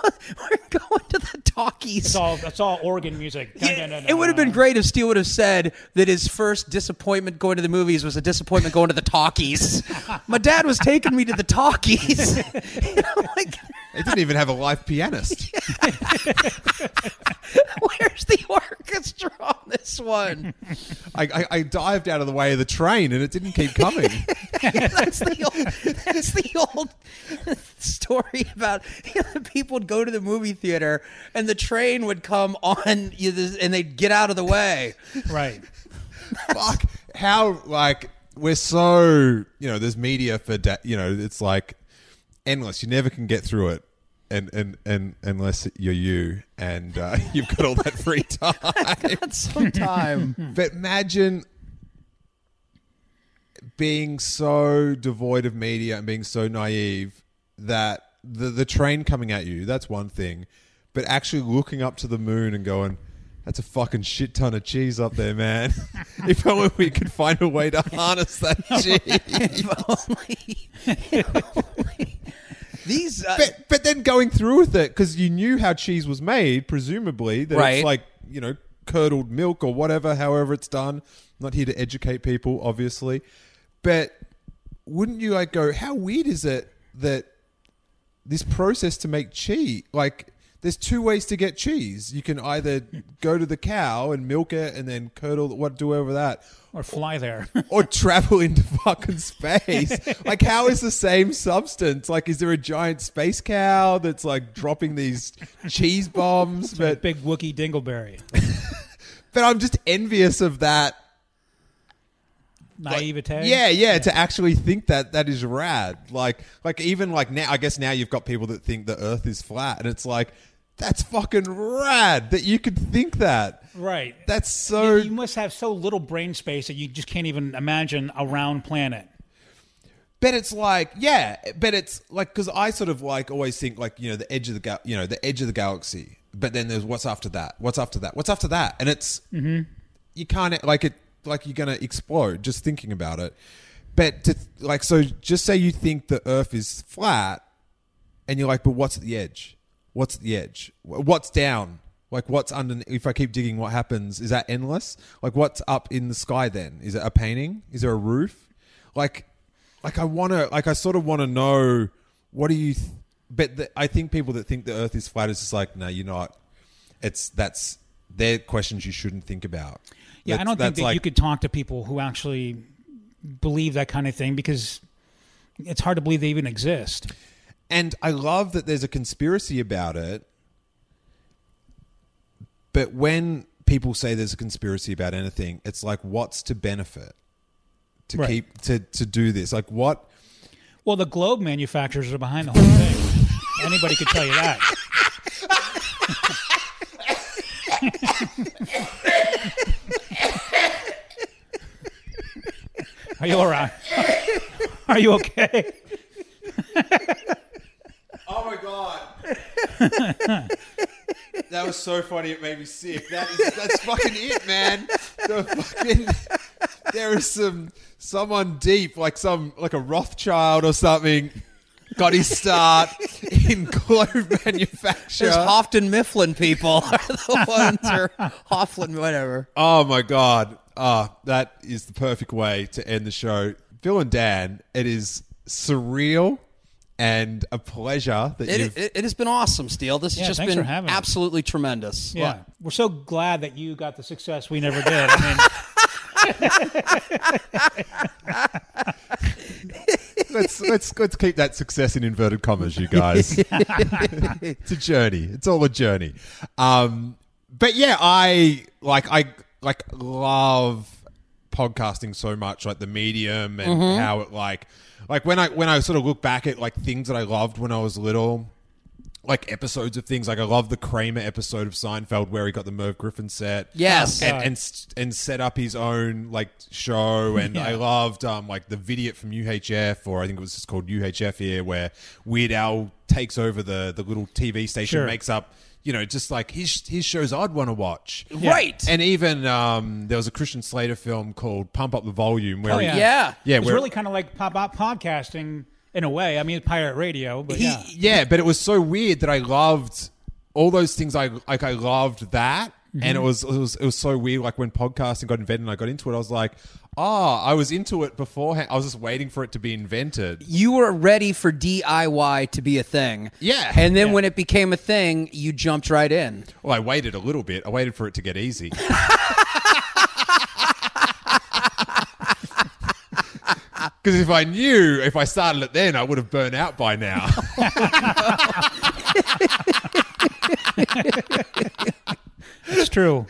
Was, we're going to the talkies. It's all it's all organ music. Dun, yeah, dun, dun, dun, it would have been great if Steel would have said that his first disappointment going to the movies was a disappointment going to the talkies. My dad was taking me to the talkies. You know, like, it didn't even have a live pianist. Yeah. Where's the orchestra on this one? I, I, I dived out of the way of the train and it didn't keep coming. Yeah, that's the old, that's the old story about, you know, people would go to the movie theater and the train would come on you know, and they'd get out of the way. Right. Fuck. How, like, we're so, you know, there's media for, da- you know, it's like endless. You never can get through it. And, and and unless you're you and uh, you've got all that free time. I've got some time. But imagine being so devoid of media and being so naive that the, the train coming at you, that's one thing. But actually looking up to the moon and going, that's a fucking shit ton of cheese up there, man. If only we could find a way to harness that cheese. If only. If only. These, uh, but, but then going through with it, because you knew how cheese was made, presumably, that right. It's like, you know, curdled milk or whatever, however it's done. I'm not here to educate people, obviously. But wouldn't you, like, go, how weird is it that this process to make cheese, like, there's two ways to get cheese. You can either go to the cow and milk it and then curdle, what do over that? Or fly there. Or travel into fucking space. Like, how is the same substance? Like, is there a giant space cow that's like dropping these cheese bombs? It's but a big Wookiee dingleberry. But I'm just envious of that. Naivete. Like, yeah, yeah, yeah, to actually think that that is rad. Like, like even like now, I guess now you've got people that think the earth is flat, and it's like, that's fucking rad that you could think that. Right. That's so... You, you must have so little brain space that you just can't even imagine a round planet. But it's like, yeah, but it's like, because I sort of like always think like, you know, the edge of the, ga- you know, the edge of the galaxy, but then there's what's after that, what's after that, what's after that, and it's, mm-hmm. you can't, like it, like you're going to explode just thinking about it. But to like, so just say you think the earth is flat and you're like, but what's at the edge? What's at the edge? What's down? Like what's under, if I keep digging, what happens? Is that endless? Like what's up in the sky then? Is it a painting? Is there a roof? Like, like I want to, like I sort of want to know, what do you, th- but the, I think people that think the earth is flat is just like, no, you're not. It's, that's, they're questions you shouldn't think about. Yeah, that's, I don't think that like, you could talk to people who actually believe that kind of thing because it's hard to believe they even exist. And I love that there's a conspiracy about it. But when people say there's a conspiracy about anything, it's like, what's to benefit to right. keep to, to do this? Like what? Well, the globe manufacturers are behind the whole thing. Anybody could tell you that. Are you all right? Are you okay? Oh, my God. That was so funny. It made me sick. That is, that's fucking it, man. The fucking, there is some someone deep, like some like a Rothschild or something, got his start in globe manufacture. There's Houghton Mifflin people are the ones, or Hofflin, whatever. Oh, my God. Ah, that is the perfect way to end the show. Bill and Dan, it is surreal and a pleasure that it, you've... It, it has been awesome, Steele. This yeah, has just been absolutely it. tremendous. Yeah, like, we're so glad that you got the success we never did. I mean... let's, let's, let's keep that success in inverted commas, you guys. It's a journey. It's all a journey. Um, but yeah, I... like I... like love podcasting so much, like the medium and mm-hmm. how it like, like when I, when I sort of look back at like things that I loved when I was little, like episodes of things, like I love the Kramer episode of Seinfeld where he got the Merv Griffin set. Yes. And, and, and set up his own like show. And yeah. I loved um like the Vidiot from U H F, or I think it was just called U H F here, where Weird Al takes over the, the little T V station, sure. makes up, you know, just like his his shows I'd want to watch. Yeah. Right. And even um, there was a Christian Slater film called Pump Up the Volume. Where oh, yeah. He, yeah. yeah. It's really kind of like pop up podcasting in a way. I mean, pirate radio, but he, yeah. Yeah, but it was so weird that I loved all those things. I like I loved that. Mm-hmm. And it was, it was it was so weird. Like when podcasting got invented and I got into it, I was like, oh, I was into it beforehand. I was just waiting for it to be invented. You were ready for D I Y to be a thing. Yeah. And then yeah. when it became a thing, you jumped right in. Well, I waited a little bit. I waited for it to get easy. Because if I knew, if I started it then, I would have burned out by now. It's true.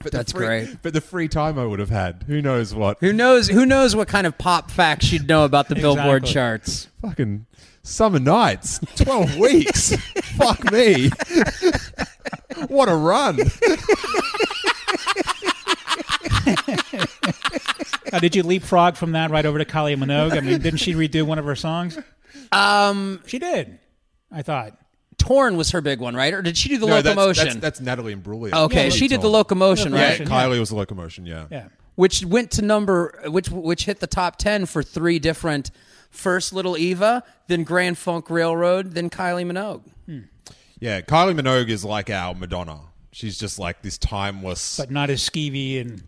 But that's free, great. But the free time I would have had, who knows what? Who knows? Who knows what kind of pop facts you'd know about the exactly. Billboard charts? Fucking summer nights, twelve weeks. Fuck me! What a run! Now, did you leapfrog from that right over to Kylie Minogue? I mean, didn't she redo one of her songs? Um, she did. I thought. Torn was her big one, right? Or did she do the no, Locomotion? That's, that's, that's Natalie Imbruglia. Okay, yeah, she did the Locomotion, right? Yeah, Kylie was the Locomotion, yeah. Yeah. Which went to number, which which hit the top ten for three different, first Little Eva, then Grand Funk Railroad, then Kylie Minogue. Hmm. Yeah, Kylie Minogue is like our Madonna. She's just like this timeless... But not as skeevy and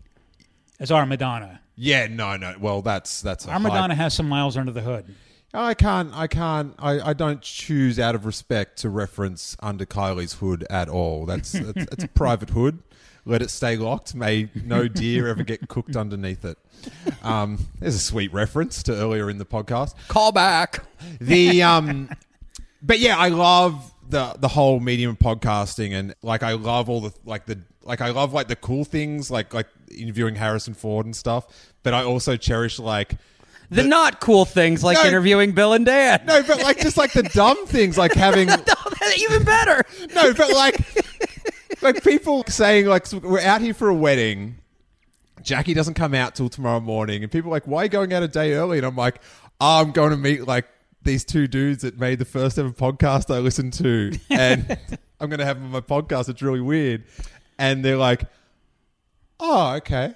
as our Madonna. Yeah, no, no. Well, that's... that's our Madonna has some miles under the hood. I can't, I can't, I, I don't choose out of respect to reference Under Kylie's Hood at all. That's, that's, that's a private hood. Let it stay locked. May no deer ever get cooked underneath it. Um, there's a sweet reference to earlier in the podcast. Call back. The, um, but yeah, I love the, the whole medium of podcasting, and like, I love all the, like the, like I love like the cool things, like, like interviewing Harrison Ford and stuff. But I also cherish like, The, the not cool things like no, interviewing Bill and Dan. No, but like just like the dumb things like having... no, that's even better. No, but like like people saying like, so we're out here for a wedding. Jackie doesn't come out till tomorrow morning. And people are like, why are you going out a day early? And I'm like, oh, I'm going to meet like these two dudes that made the first ever podcast I listened to. And I'm going to have them on my podcast. It's really weird. And they're like, oh, okay.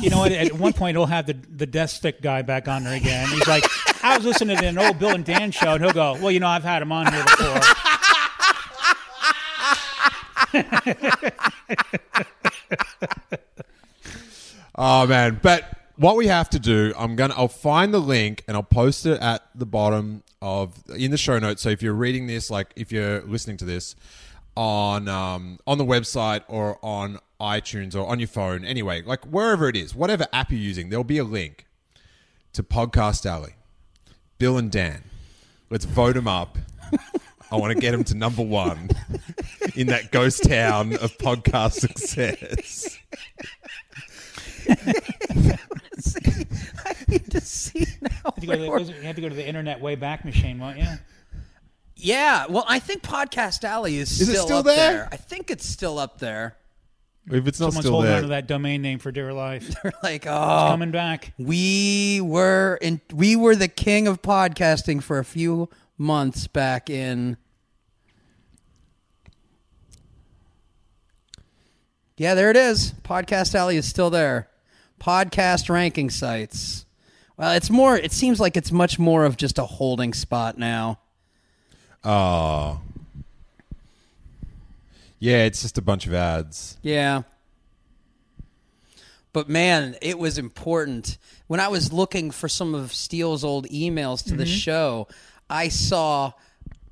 You know, at, at one point, he'll have the, the desk stick guy back on there again. He's like, I was listening to an old Bill and Dan show, and he'll go, well, you know, I've had him on here before. Oh, man. But what we have to do, I'm gonna, I'll find the link, and I'll post it at the bottom of, in the show notes. So if you're reading this, like if you're listening to this, on um, on the website or on iTunes or on your phone, anyway, like wherever it is, whatever app you're using, there'll be a link to Podcast Alley, Bill and Dan. Let's vote them up. I want to get them to number one in that ghost town of podcast success. I need to see now. You have, to to, you have to go to the internet way back machine, won't you? Yeah, well, I think Podcast Alley is, is still, still up there? there. I think it's still up there. If it's not Someone's still holding there. on to that domain name for dear life. They're like, oh, it's coming back. We were in. We were the king of podcasting for a few months back in. Yeah, there it is. Podcast Alley is still there. Podcast ranking sites. Well, it's more. It seems like it's much more of just a holding spot now. Oh, yeah, it's just a bunch of ads. Yeah. But man, it was important. When I was looking for some of Steele's old emails to mm-hmm. the show, I saw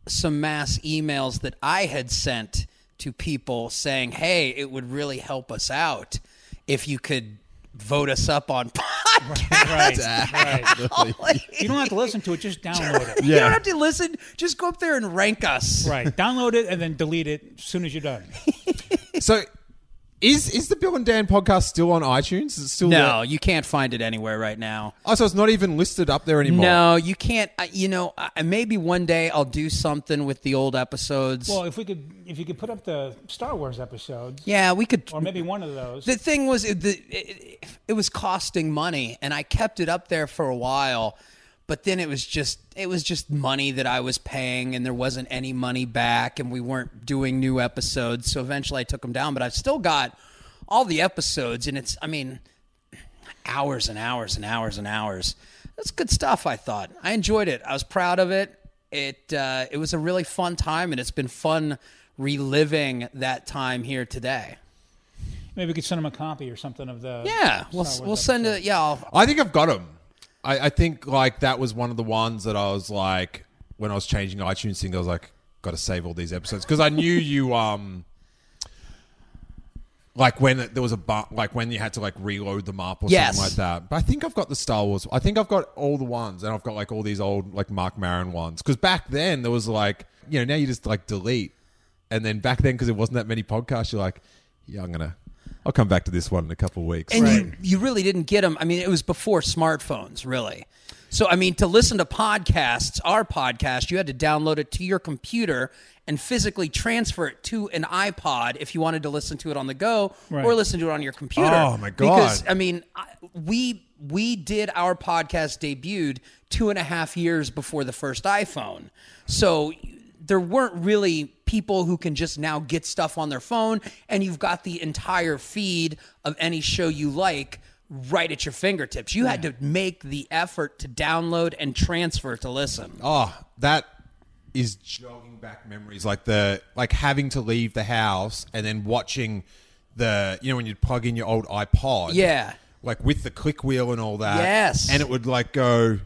some mass emails that I had sent to people saying, hey, it would really help us out if you could vote us up on Podcast Alley. Right, right. You don't have to listen to it, just download it. Yeah. You don't have to listen, just go up there and rank us. Right, download it and then delete it as soon as you're done. So is is the Bill and Dan podcast still on iTunes? Is it still No, there? You can't find it anywhere right now. Oh, so it's not even listed up there anymore? No, you can't. Uh, you know, uh, maybe one day I'll do something with the old episodes. Well, if we could, if you could put up the Star Wars episodes. Yeah, we could. Or maybe one of those. The thing was, it, the, it, it was costing money, and I kept it up there for a while, but then it was just, it was just money that I was paying, and there wasn't any money back, and we weren't doing new episodes. So eventually I took them down, but I've still got all the episodes, and it's, I mean, hours and hours and hours and hours. That's good stuff, I thought. I enjoyed it. I was proud of it. It, uh, it was a really fun time, and it's been fun reliving that time here today. Maybe we could send them a copy or something of the... Yeah, we'll, we'll send it. Yeah, I'll, I think I've got them. I, I think like that was one of the ones that I was like, when I was changing iTunes thing, I was like, got to save all these episodes, because I knew you um, like when there was a bu- like when you had to like reload them up or yes. something like that. But I think I've got the Star Wars. I think I've got all the ones, and I've got like all these old like Mark Maron ones, because back then there was like, you know, now you just like delete, and then back then because it wasn't that many podcasts, you're like, yeah, I'm gonna. I'll come back to this one in a couple of weeks. And right. you, you really didn't get them. I mean, it was before smartphones, really. So, I mean, to listen to podcasts, our podcast, you had to download it to your computer and physically transfer it to an iPod if you wanted to listen to it on the go right. or listen to it on your computer. Oh, my God. Because, I mean, we we did our podcast debuted two and a half years before the first iPhone. So there weren't really... people who can just now get stuff on their phone, and you've got the entire feed of any show you like right at your fingertips. You yeah. had to make the effort to download and transfer to listen. Oh, that is jogging back memories. Like the like having to leave the house and then watching the, you know, when you'd plug in your old iPod. Yeah. Like with the click wheel and all that. Yes. And it would like go...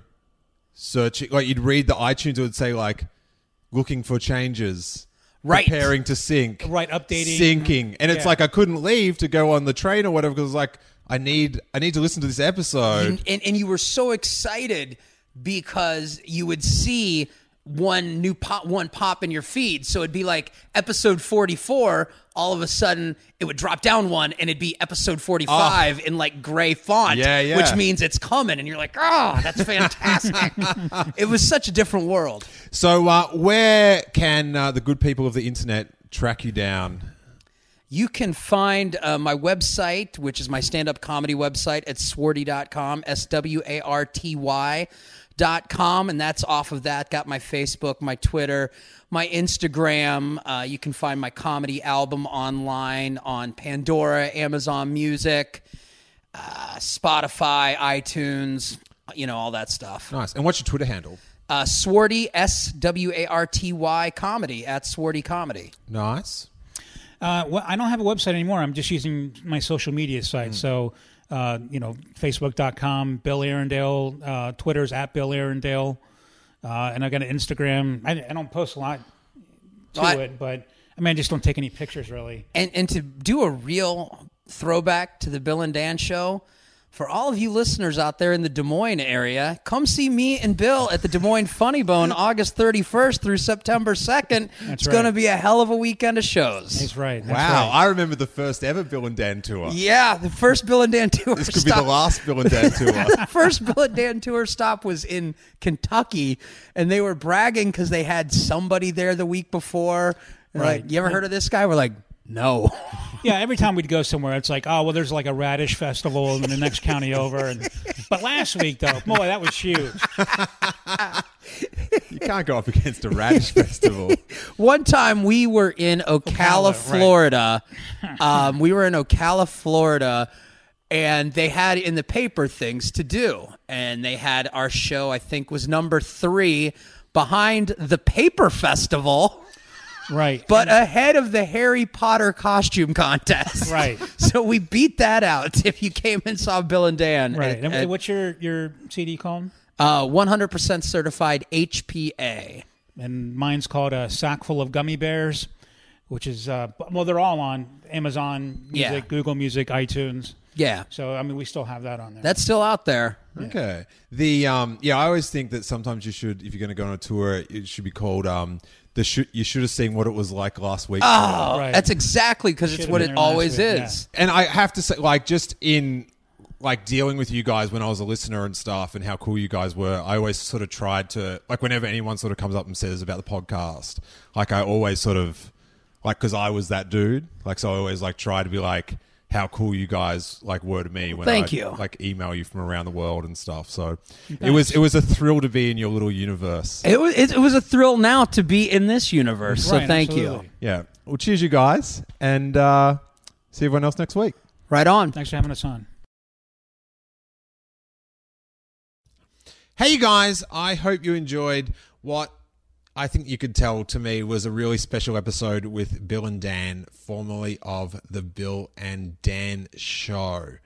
searching, like you'd read the iTunes, it would say like looking for changes, right, preparing to sync, right, updating, syncing, and yeah. it's like I couldn't leave to go on the train or whatever because like I need I need to listen to this episode, and, and and you were so excited because you would see one new pop, one pop in your feed, so it'd be like episode forty-four. All of a sudden, it would drop down one, and it'd be episode forty-five oh. in like gray font, yeah, yeah. which means it's coming. And you're like, "Oh, that's fantastic!" It was such a different world. So, uh, where can uh, the good people of the internet track you down? You can find uh, my website, which is my stand-up comedy website, at Swarty dot com, S W A R T Y dot com, and that's off of that. Got my Facebook, my Twitter, my Instagram. Uh, you can find my comedy album online on Pandora, Amazon Music, uh, Spotify, iTunes, you know, all that stuff. Nice. And what's your Twitter handle? Uh, Swarty, S W A R T Y, comedy, at Swarty Comedy. Nice. Uh, well, I don't have a website anymore. I'm just using my social media site. Mm. So, uh, you know, Facebook dot com, Bill Arendale, uh, Twitter's at Bill Arendale, uh, and I got an Instagram. I, I don't post a lot to well, I, it, but I mean, I just don't take any pictures really. And and to do a real throwback to the Bill and Dan Show, for all of you listeners out there in the Des Moines area, come see me and Bill at the Des Moines Funny Bone August thirty-first through September second. That's it's right. going to be a hell of a weekend of shows. That's right. That's wow. Right. I remember the first ever Bill and Dan tour. Yeah, the first Bill and Dan tour. This could stop. be the last Bill and Dan tour. The first Bill and Dan tour stop was in Kentucky, and they were bragging because they had somebody there the week before. Right. Like, you ever heard of this guy? We're like, no. Yeah, every time we'd go somewhere, it's like, oh, well, there's like a radish festival in the next county over. And, but last week, though, boy, that was huge. You can't go up against a radish festival. One time we were in Ocala, Ocala Florida. Right. um, we were in Ocala, Florida, and they had in the paper things to do. And they had our show, I think, was number three behind the paper festival. Right. But and ahead of the Harry Potter costume contest. Right. So we beat that out if you came and saw Bill and Dan. Right. At, and at, what's your, your C D called? Uh, one hundred percent certified H P A. And mine's called A Sack Full of Gummy Bears, which is, uh, well, they're all on Amazon Music, yeah. Google Music, iTunes. Yeah. So, I mean, we still have that on there. That's still out there. Okay. Yeah. The um, yeah, I always think that sometimes you should, if you're going to go on a tour, it should be called... Um, The sh- you should have seen what it was like last week. Oh, right. That's exactly because it's what it always is. Yeah. And I have to say, like, just in like dealing with you guys when I was a listener and stuff and how cool you guys were, I always sort of tried to, like, whenever anyone sort of comes up and says about the podcast, like, I always sort of, like, because I was that dude, like, so I always, like, try to be like, how cool you guys like were to me when Thank I you. like email you from around the world and stuff. So Thanks. it was it was a thrill to be in your little universe. It was it, it was a thrill now to be in this universe. Right, so thank absolutely. you. Yeah. Well, cheers, you guys, and uh, see everyone else next week. Right on. Thanks for having us on. Hey, you guys. I hope you enjoyed what I think you could tell to me was a really special episode with Bill and Dan, formerly of the Bill and Dan Show.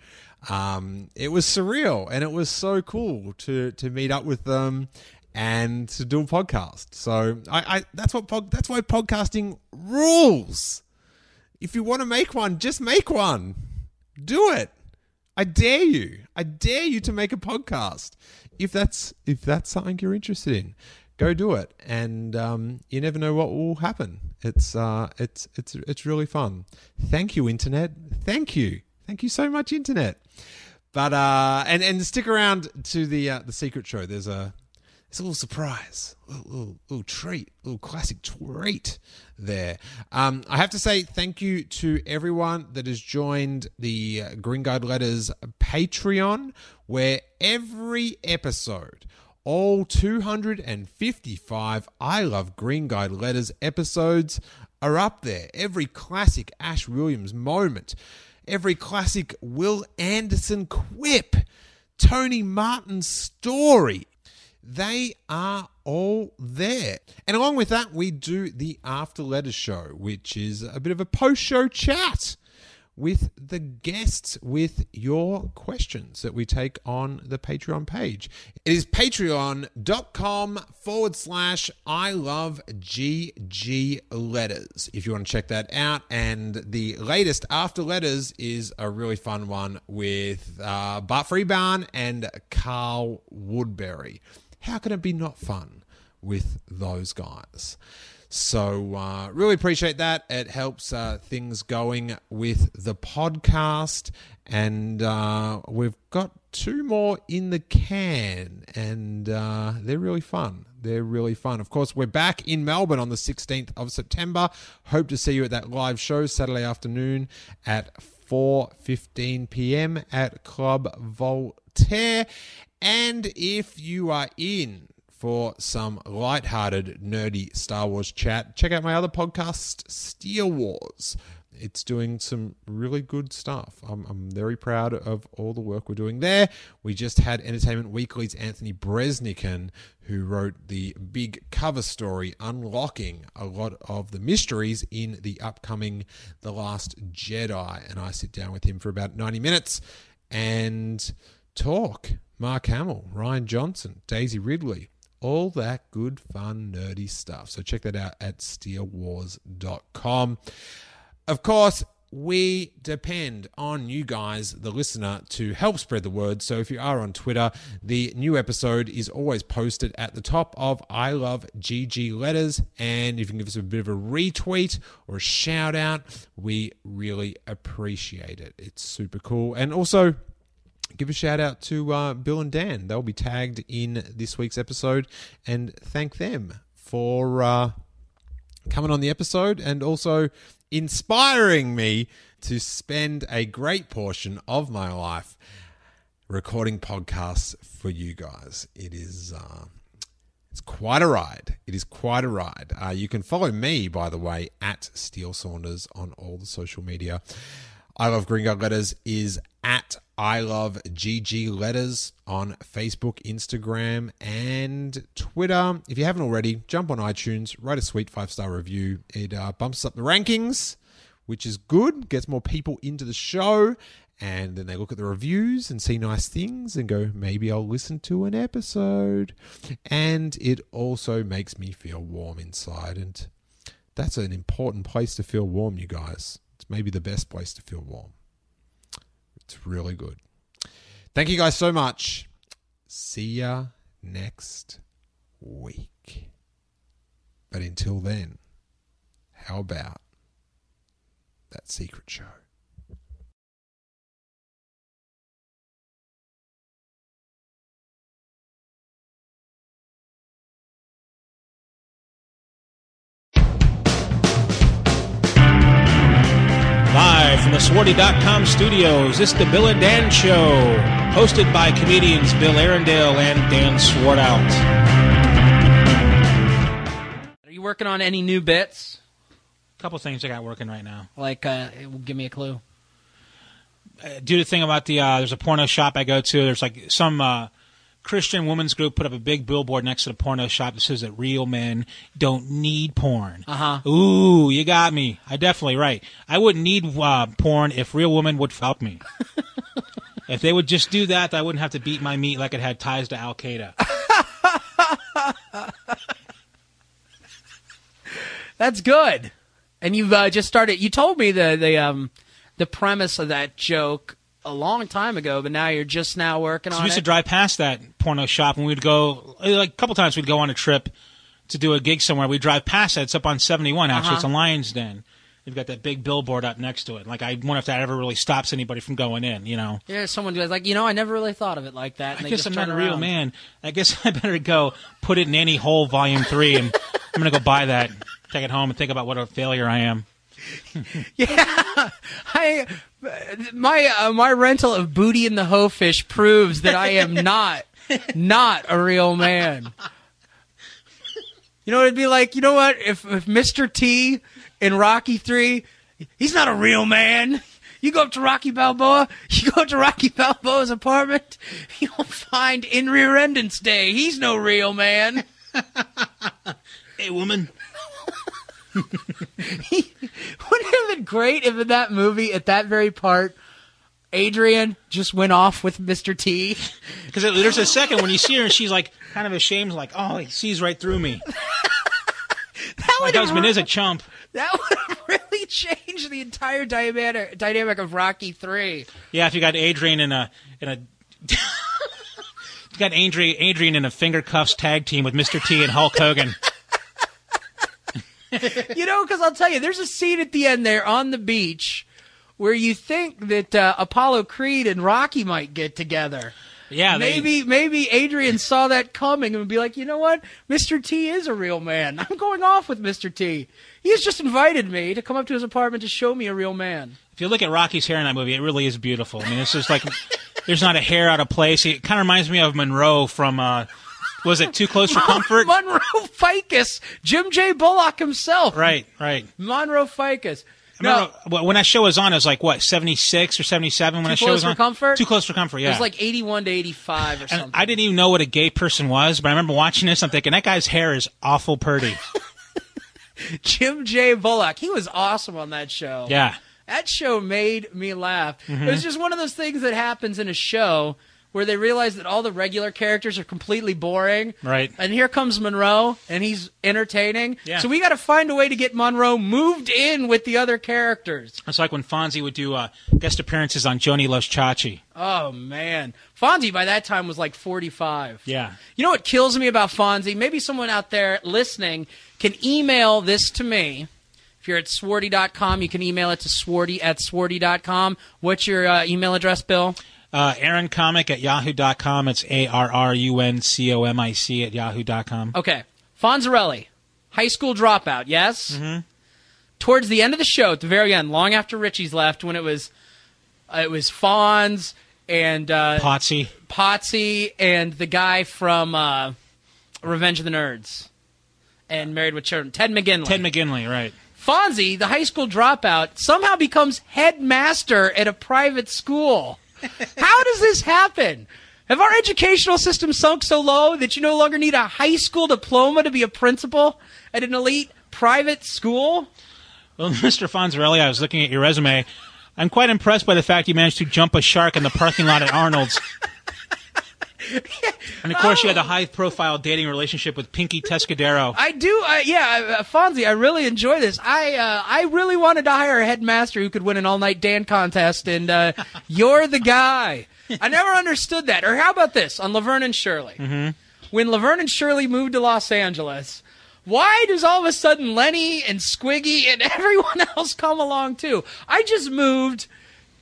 Um, it was surreal and it was so cool to to meet up with them and to do a podcast. So I, I that's what pod, that's why podcasting rules. If you want to make one, just make one. Do it. I dare you. I dare you to make a podcast. If that's if that's something you're interested in. Go do it, and um, you never know what will happen. It's uh, it's it's it's really fun. Thank you, internet. Thank you, thank you so much, internet. But uh, and and stick around to the uh, the secret show. There's a there's a little surprise, a little, little, little treat, a little classic treat there. Um, I have to say thank you to everyone that has joined the Green Guide Letters Patreon, where every episode. All two hundred fifty-five I Love Green Guide Letters episodes are up there. Every classic Ash Williams moment, every classic Will Anderson quip, Tony Martin story, they are all there. And along with that, we do the After Letters show, which is a bit of a post-show chat with the guests with your questions that we take on the Patreon page. It is patreon.com forward slash I Love G G Letters if you want to check that out. And the latest After Letters is a really fun one with uh, Bart Freebarn and Carl Woodbury. How can it be not fun with those guys? So uh, really appreciate that. It helps uh, things going with the podcast. And uh, we've got two more in the can. And uh, they're really fun. They're really fun. Of course, we're back in Melbourne on the sixteenth of September. Hope to see you at that live show Saturday afternoon at four fifteen p.m. at Club Voltaire. And if you are in for some lighthearted, nerdy Star Wars chat, check out my other podcast, Steel Wars. It's doing some really good stuff. I'm, I'm very proud of all the work we're doing there. We just had Entertainment Weekly's Anthony Bresnikan, who wrote the big cover story unlocking a lot of the mysteries in the upcoming The Last Jedi. And I sit down with him for about ninety minutes and talk Mark Hamill, Ryan Johnson, Daisy Ridley, all that good, fun, nerdy stuff. So check that out at steel wars dot com. Of course, we depend on you guys, the listener, to help spread the word. So if you are on Twitter, the new episode is always posted at the top of I Love G G Letters. And if you can give us a bit of a retweet or a shout out, we really appreciate it. It's super cool. And also, give a shout out to uh, Bill and Dan. They'll be tagged in this week's episode, and thank them for uh, coming on the episode and also inspiring me to spend a great portion of my life recording podcasts for you guys. It is uh, it's quite a ride. It is quite a ride. Uh, you can follow me, by the way, at Steel Saunders on all the social media. I Love Green Guide Letters is at I Love G G Letters on Facebook, Instagram, and Twitter. If you haven't already, jump on iTunes, write a sweet five-star review. It uh, bumps up the rankings, which is good, gets more people into the show, and then they look at the reviews and see nice things and go, maybe I'll listen to an episode. And it also makes me feel warm inside, and that's an important place to feel warm, you guys. It's maybe the best place to feel warm. It's really good. Thank you guys so much. See ya next week. But until then, how about that secret show? Live from the Swarty dot com studios, it's the Bill and Dan Show, hosted by comedians Bill Arendale and Dan Swartout. Are you working on any new bits? A couple things I got working right now. Like, uh, give me a clue. Uh, do the thing about the, uh, there's a porno shop I go to, there's like some uh, Christian women's group put up a big billboard next to the porno shop that says that real men don't need porn. Uh-huh. Ooh, you got me. I definitely, right. I wouldn't need uh, porn if real women would fuck me. If they would just do that, I wouldn't have to beat my meat like it had ties to Al-Qaeda. That's good. And you've uh, just started, you told me the, the, um, the premise of that joke a long time ago, but now you're just now working on it? We used to drive past that porno shop, and we'd go, like a couple times we'd go on a trip to do a gig somewhere. We'd drive past that. It's up on seventy-one, actually. Uh-huh. It's a Lion's Den. You've got that big billboard up next to it. Like, I wonder if that ever really stops anybody from going in, you know? Yeah, someone does. Like, you know, I never really thought of it like that. And I guess I'm not a real man. I guess I better go put it in Annie Hole Volume three, and I'm going to go buy that, take it home, and think about what a failure I am. Yeah, I my uh, my rental of Booty and the Hoe Fish proves that I am not not a real man. You know, it'd be like, you know what, if if Mister T in Rocky three, he's not a real man. You go up to Rocky Balboa, you go up to Rocky Balboa's apartment, you'll find in Rear Endings Day, he's no real man. Hey, woman. He, what great if in that movie, at that very part, Adrian just went off with Mister T? Because there's a second when you see her and she's like kind of ashamed, like, oh, he sees right through me. That My husband really, is a chump. That would have really changed the entire dyna- dynamic of Rocky three. Yeah, if you got Adrian in a in a you got Adrian Adrian in a finger cuffs tag team with Mister T and Hulk Hogan. You know, because I'll tell you, there's a scene at the end there on the beach where you think that uh, Apollo Creed and Rocky might get together. Yeah, maybe they... maybe Adrian saw that coming and would be like, you know what? Mister T is a real man. I'm going off with Mister T. He's just invited me to come up to his apartment to show me a real man. If you look at Rocky's hair in that movie, it really is beautiful. I mean, it's just like there's not a hair out of place. It kind of reminds me of Monroe from, uh, was it Too Close for Comfort? Monroe Ficus, Jim J. Bullock himself. Right, right. Monroe Ficus. I no. remember when that show was on, it was like, what, seventy-six or seventy-seven when that show was on? Too Close for Comfort? Too Close for Comfort, yeah. It was like eighty-one to eighty-five or and something. I didn't even know what a gay person was, but I remember watching this, I'm thinking, that guy's hair is awful pretty. Jim J. Bullock, he was awesome on that show. Yeah. That show made me laugh. Mm-hmm. It was just one of those things that happens in a show where they realize that all the regular characters are completely boring. Right. And here comes Monroe, and he's entertaining. Yeah. So we got to find a way to get Monroe moved in with the other characters. It's like when Fonzie would do uh, guest appearances on Joni Loves Chachi. Oh, man. Fonzie, by that time, was like forty-five. Yeah. You know what kills me about Fonzie? Maybe someone out there listening can email this to me. If you're at Swarty dot com, you can email it to Swarty at Swarty dot com. What's your uh, email address, Bill? Uh, AaronComic at Yahoo dot com. It's A R R U N C O M I C at Yahoo dot com. Okay. Fonzarelli, high school dropout, yes? Mm-hmm. Towards the end of the show, at the very end, long after Richie's left, when it was uh, it was Fonz and... Uh, Potsy. Potsy and the guy from uh, Revenge of the Nerds and Married with Children. Ted McGinley. Ted McGinley, right. Fonzie, the high school dropout, somehow becomes headmaster at a private school. How does this happen? Have our educational system sunk so low that you no longer need a high school diploma to be a principal at an elite private school? Well, Mister Fonzarelli, I was looking at your resume. I'm quite impressed by the fact you managed to jump a shark in the parking lot at Arnold's. And, of course, oh. you had a high-profile dating relationship with Pinky Tescadero. I do. Uh, yeah, uh, Fonzie, I really enjoy this. I uh, I really wanted to hire a headmaster who could win an all-night Dan contest, and uh, you're the guy. I never understood that. Or how about this on Laverne and Shirley? Mm-hmm. When Laverne and Shirley moved to Los Angeles, why does all of a sudden Lenny and Squiggy and everyone else come along, too? I just moved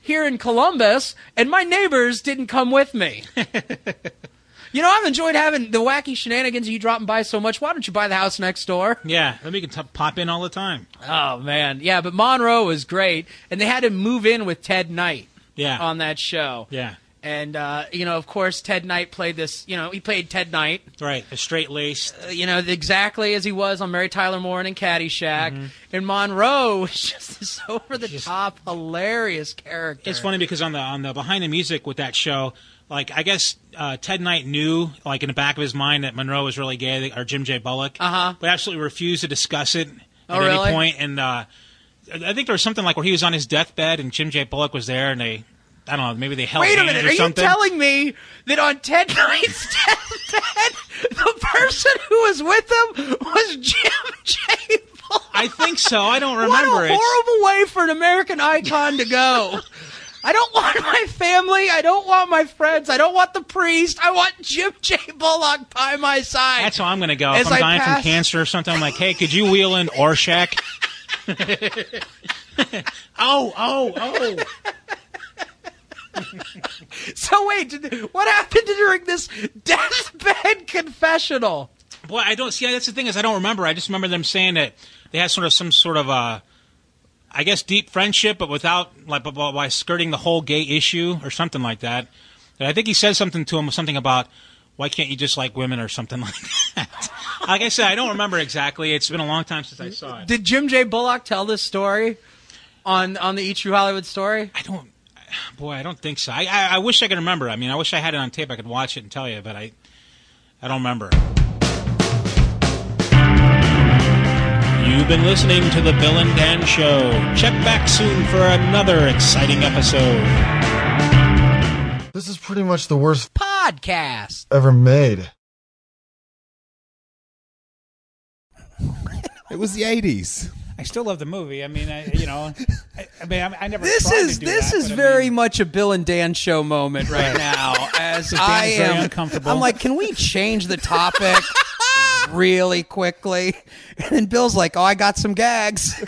here in Columbus, and my neighbors didn't come with me. You know, I've enjoyed having the wacky shenanigans you dropping by so much. Why don't you buy the house next door? Yeah, then we can t- pop in all the time. Oh, man. Yeah, but Monroe was great, and they had him move in with Ted Knight yeah. on that show. Yeah. And, uh, you know, of course, Ted Knight played this, you know, he played Ted Knight. Right, a straight-laced. Uh, you know, exactly as he was on Mary Tyler Moore and in Caddyshack. Mm-hmm. And Monroe was just this over-the-top, hilarious character. It's funny because on the on the Behind the Music with that show, like, I guess uh, Ted Knight knew, like, in the back of his mind that Monroe was really gay, or Jim J. Bullock. Uh-huh. But absolutely refused to discuss it at oh, really? any point. And uh, I think there was something like where he was on his deathbed and Jim J. Bullock was there and they... I don't know, maybe they held hands or something. Wait a minute, are you telling me that on Ted Knight's deathbed, the person who was with him was Jim J. Bullock? I think so. I don't remember. What a horrible way for an American icon to go. I don't want my family. I don't want my friends. I don't want the priest. I want Jim J. Bullock by my side. That's how I'm going to go. If I'm dying from cancer or something, I'm like, hey, could you wheel in Orshak? oh, oh, oh. So wait, did, what happened during this deathbed confessional? Boy, I don't see. That's the thing is, I don't remember. I just remember them saying that they had sort of some sort of, uh, I guess, deep friendship, but without like by skirting the whole gay issue or something like that. And I think he said something to him, something about why can't you just like women or something like that. Like I said, I don't remember exactly. It's been a long time since I saw it. Did Jim J. Bullock tell this story on on the E! True Hollywood Story? I don't. Boy, I don't think so. I, I I wish I could remember. I mean, I wish I had it on tape. I could watch it and tell you, but I I don't remember. You You've been listening to the Bill and Dan Show. Check back soon for another exciting episode. This is pretty much the worst podcast ever made. It was the eighties. I still love the movie. I mean, I, you know, I, I mean, I, I never. This is to do this that, is very I mean, much a Bill and Dan Show moment right now. As I am uncomfortable, I'm like, can we change the topic really quickly? And then Bill's like, oh, I got some gags.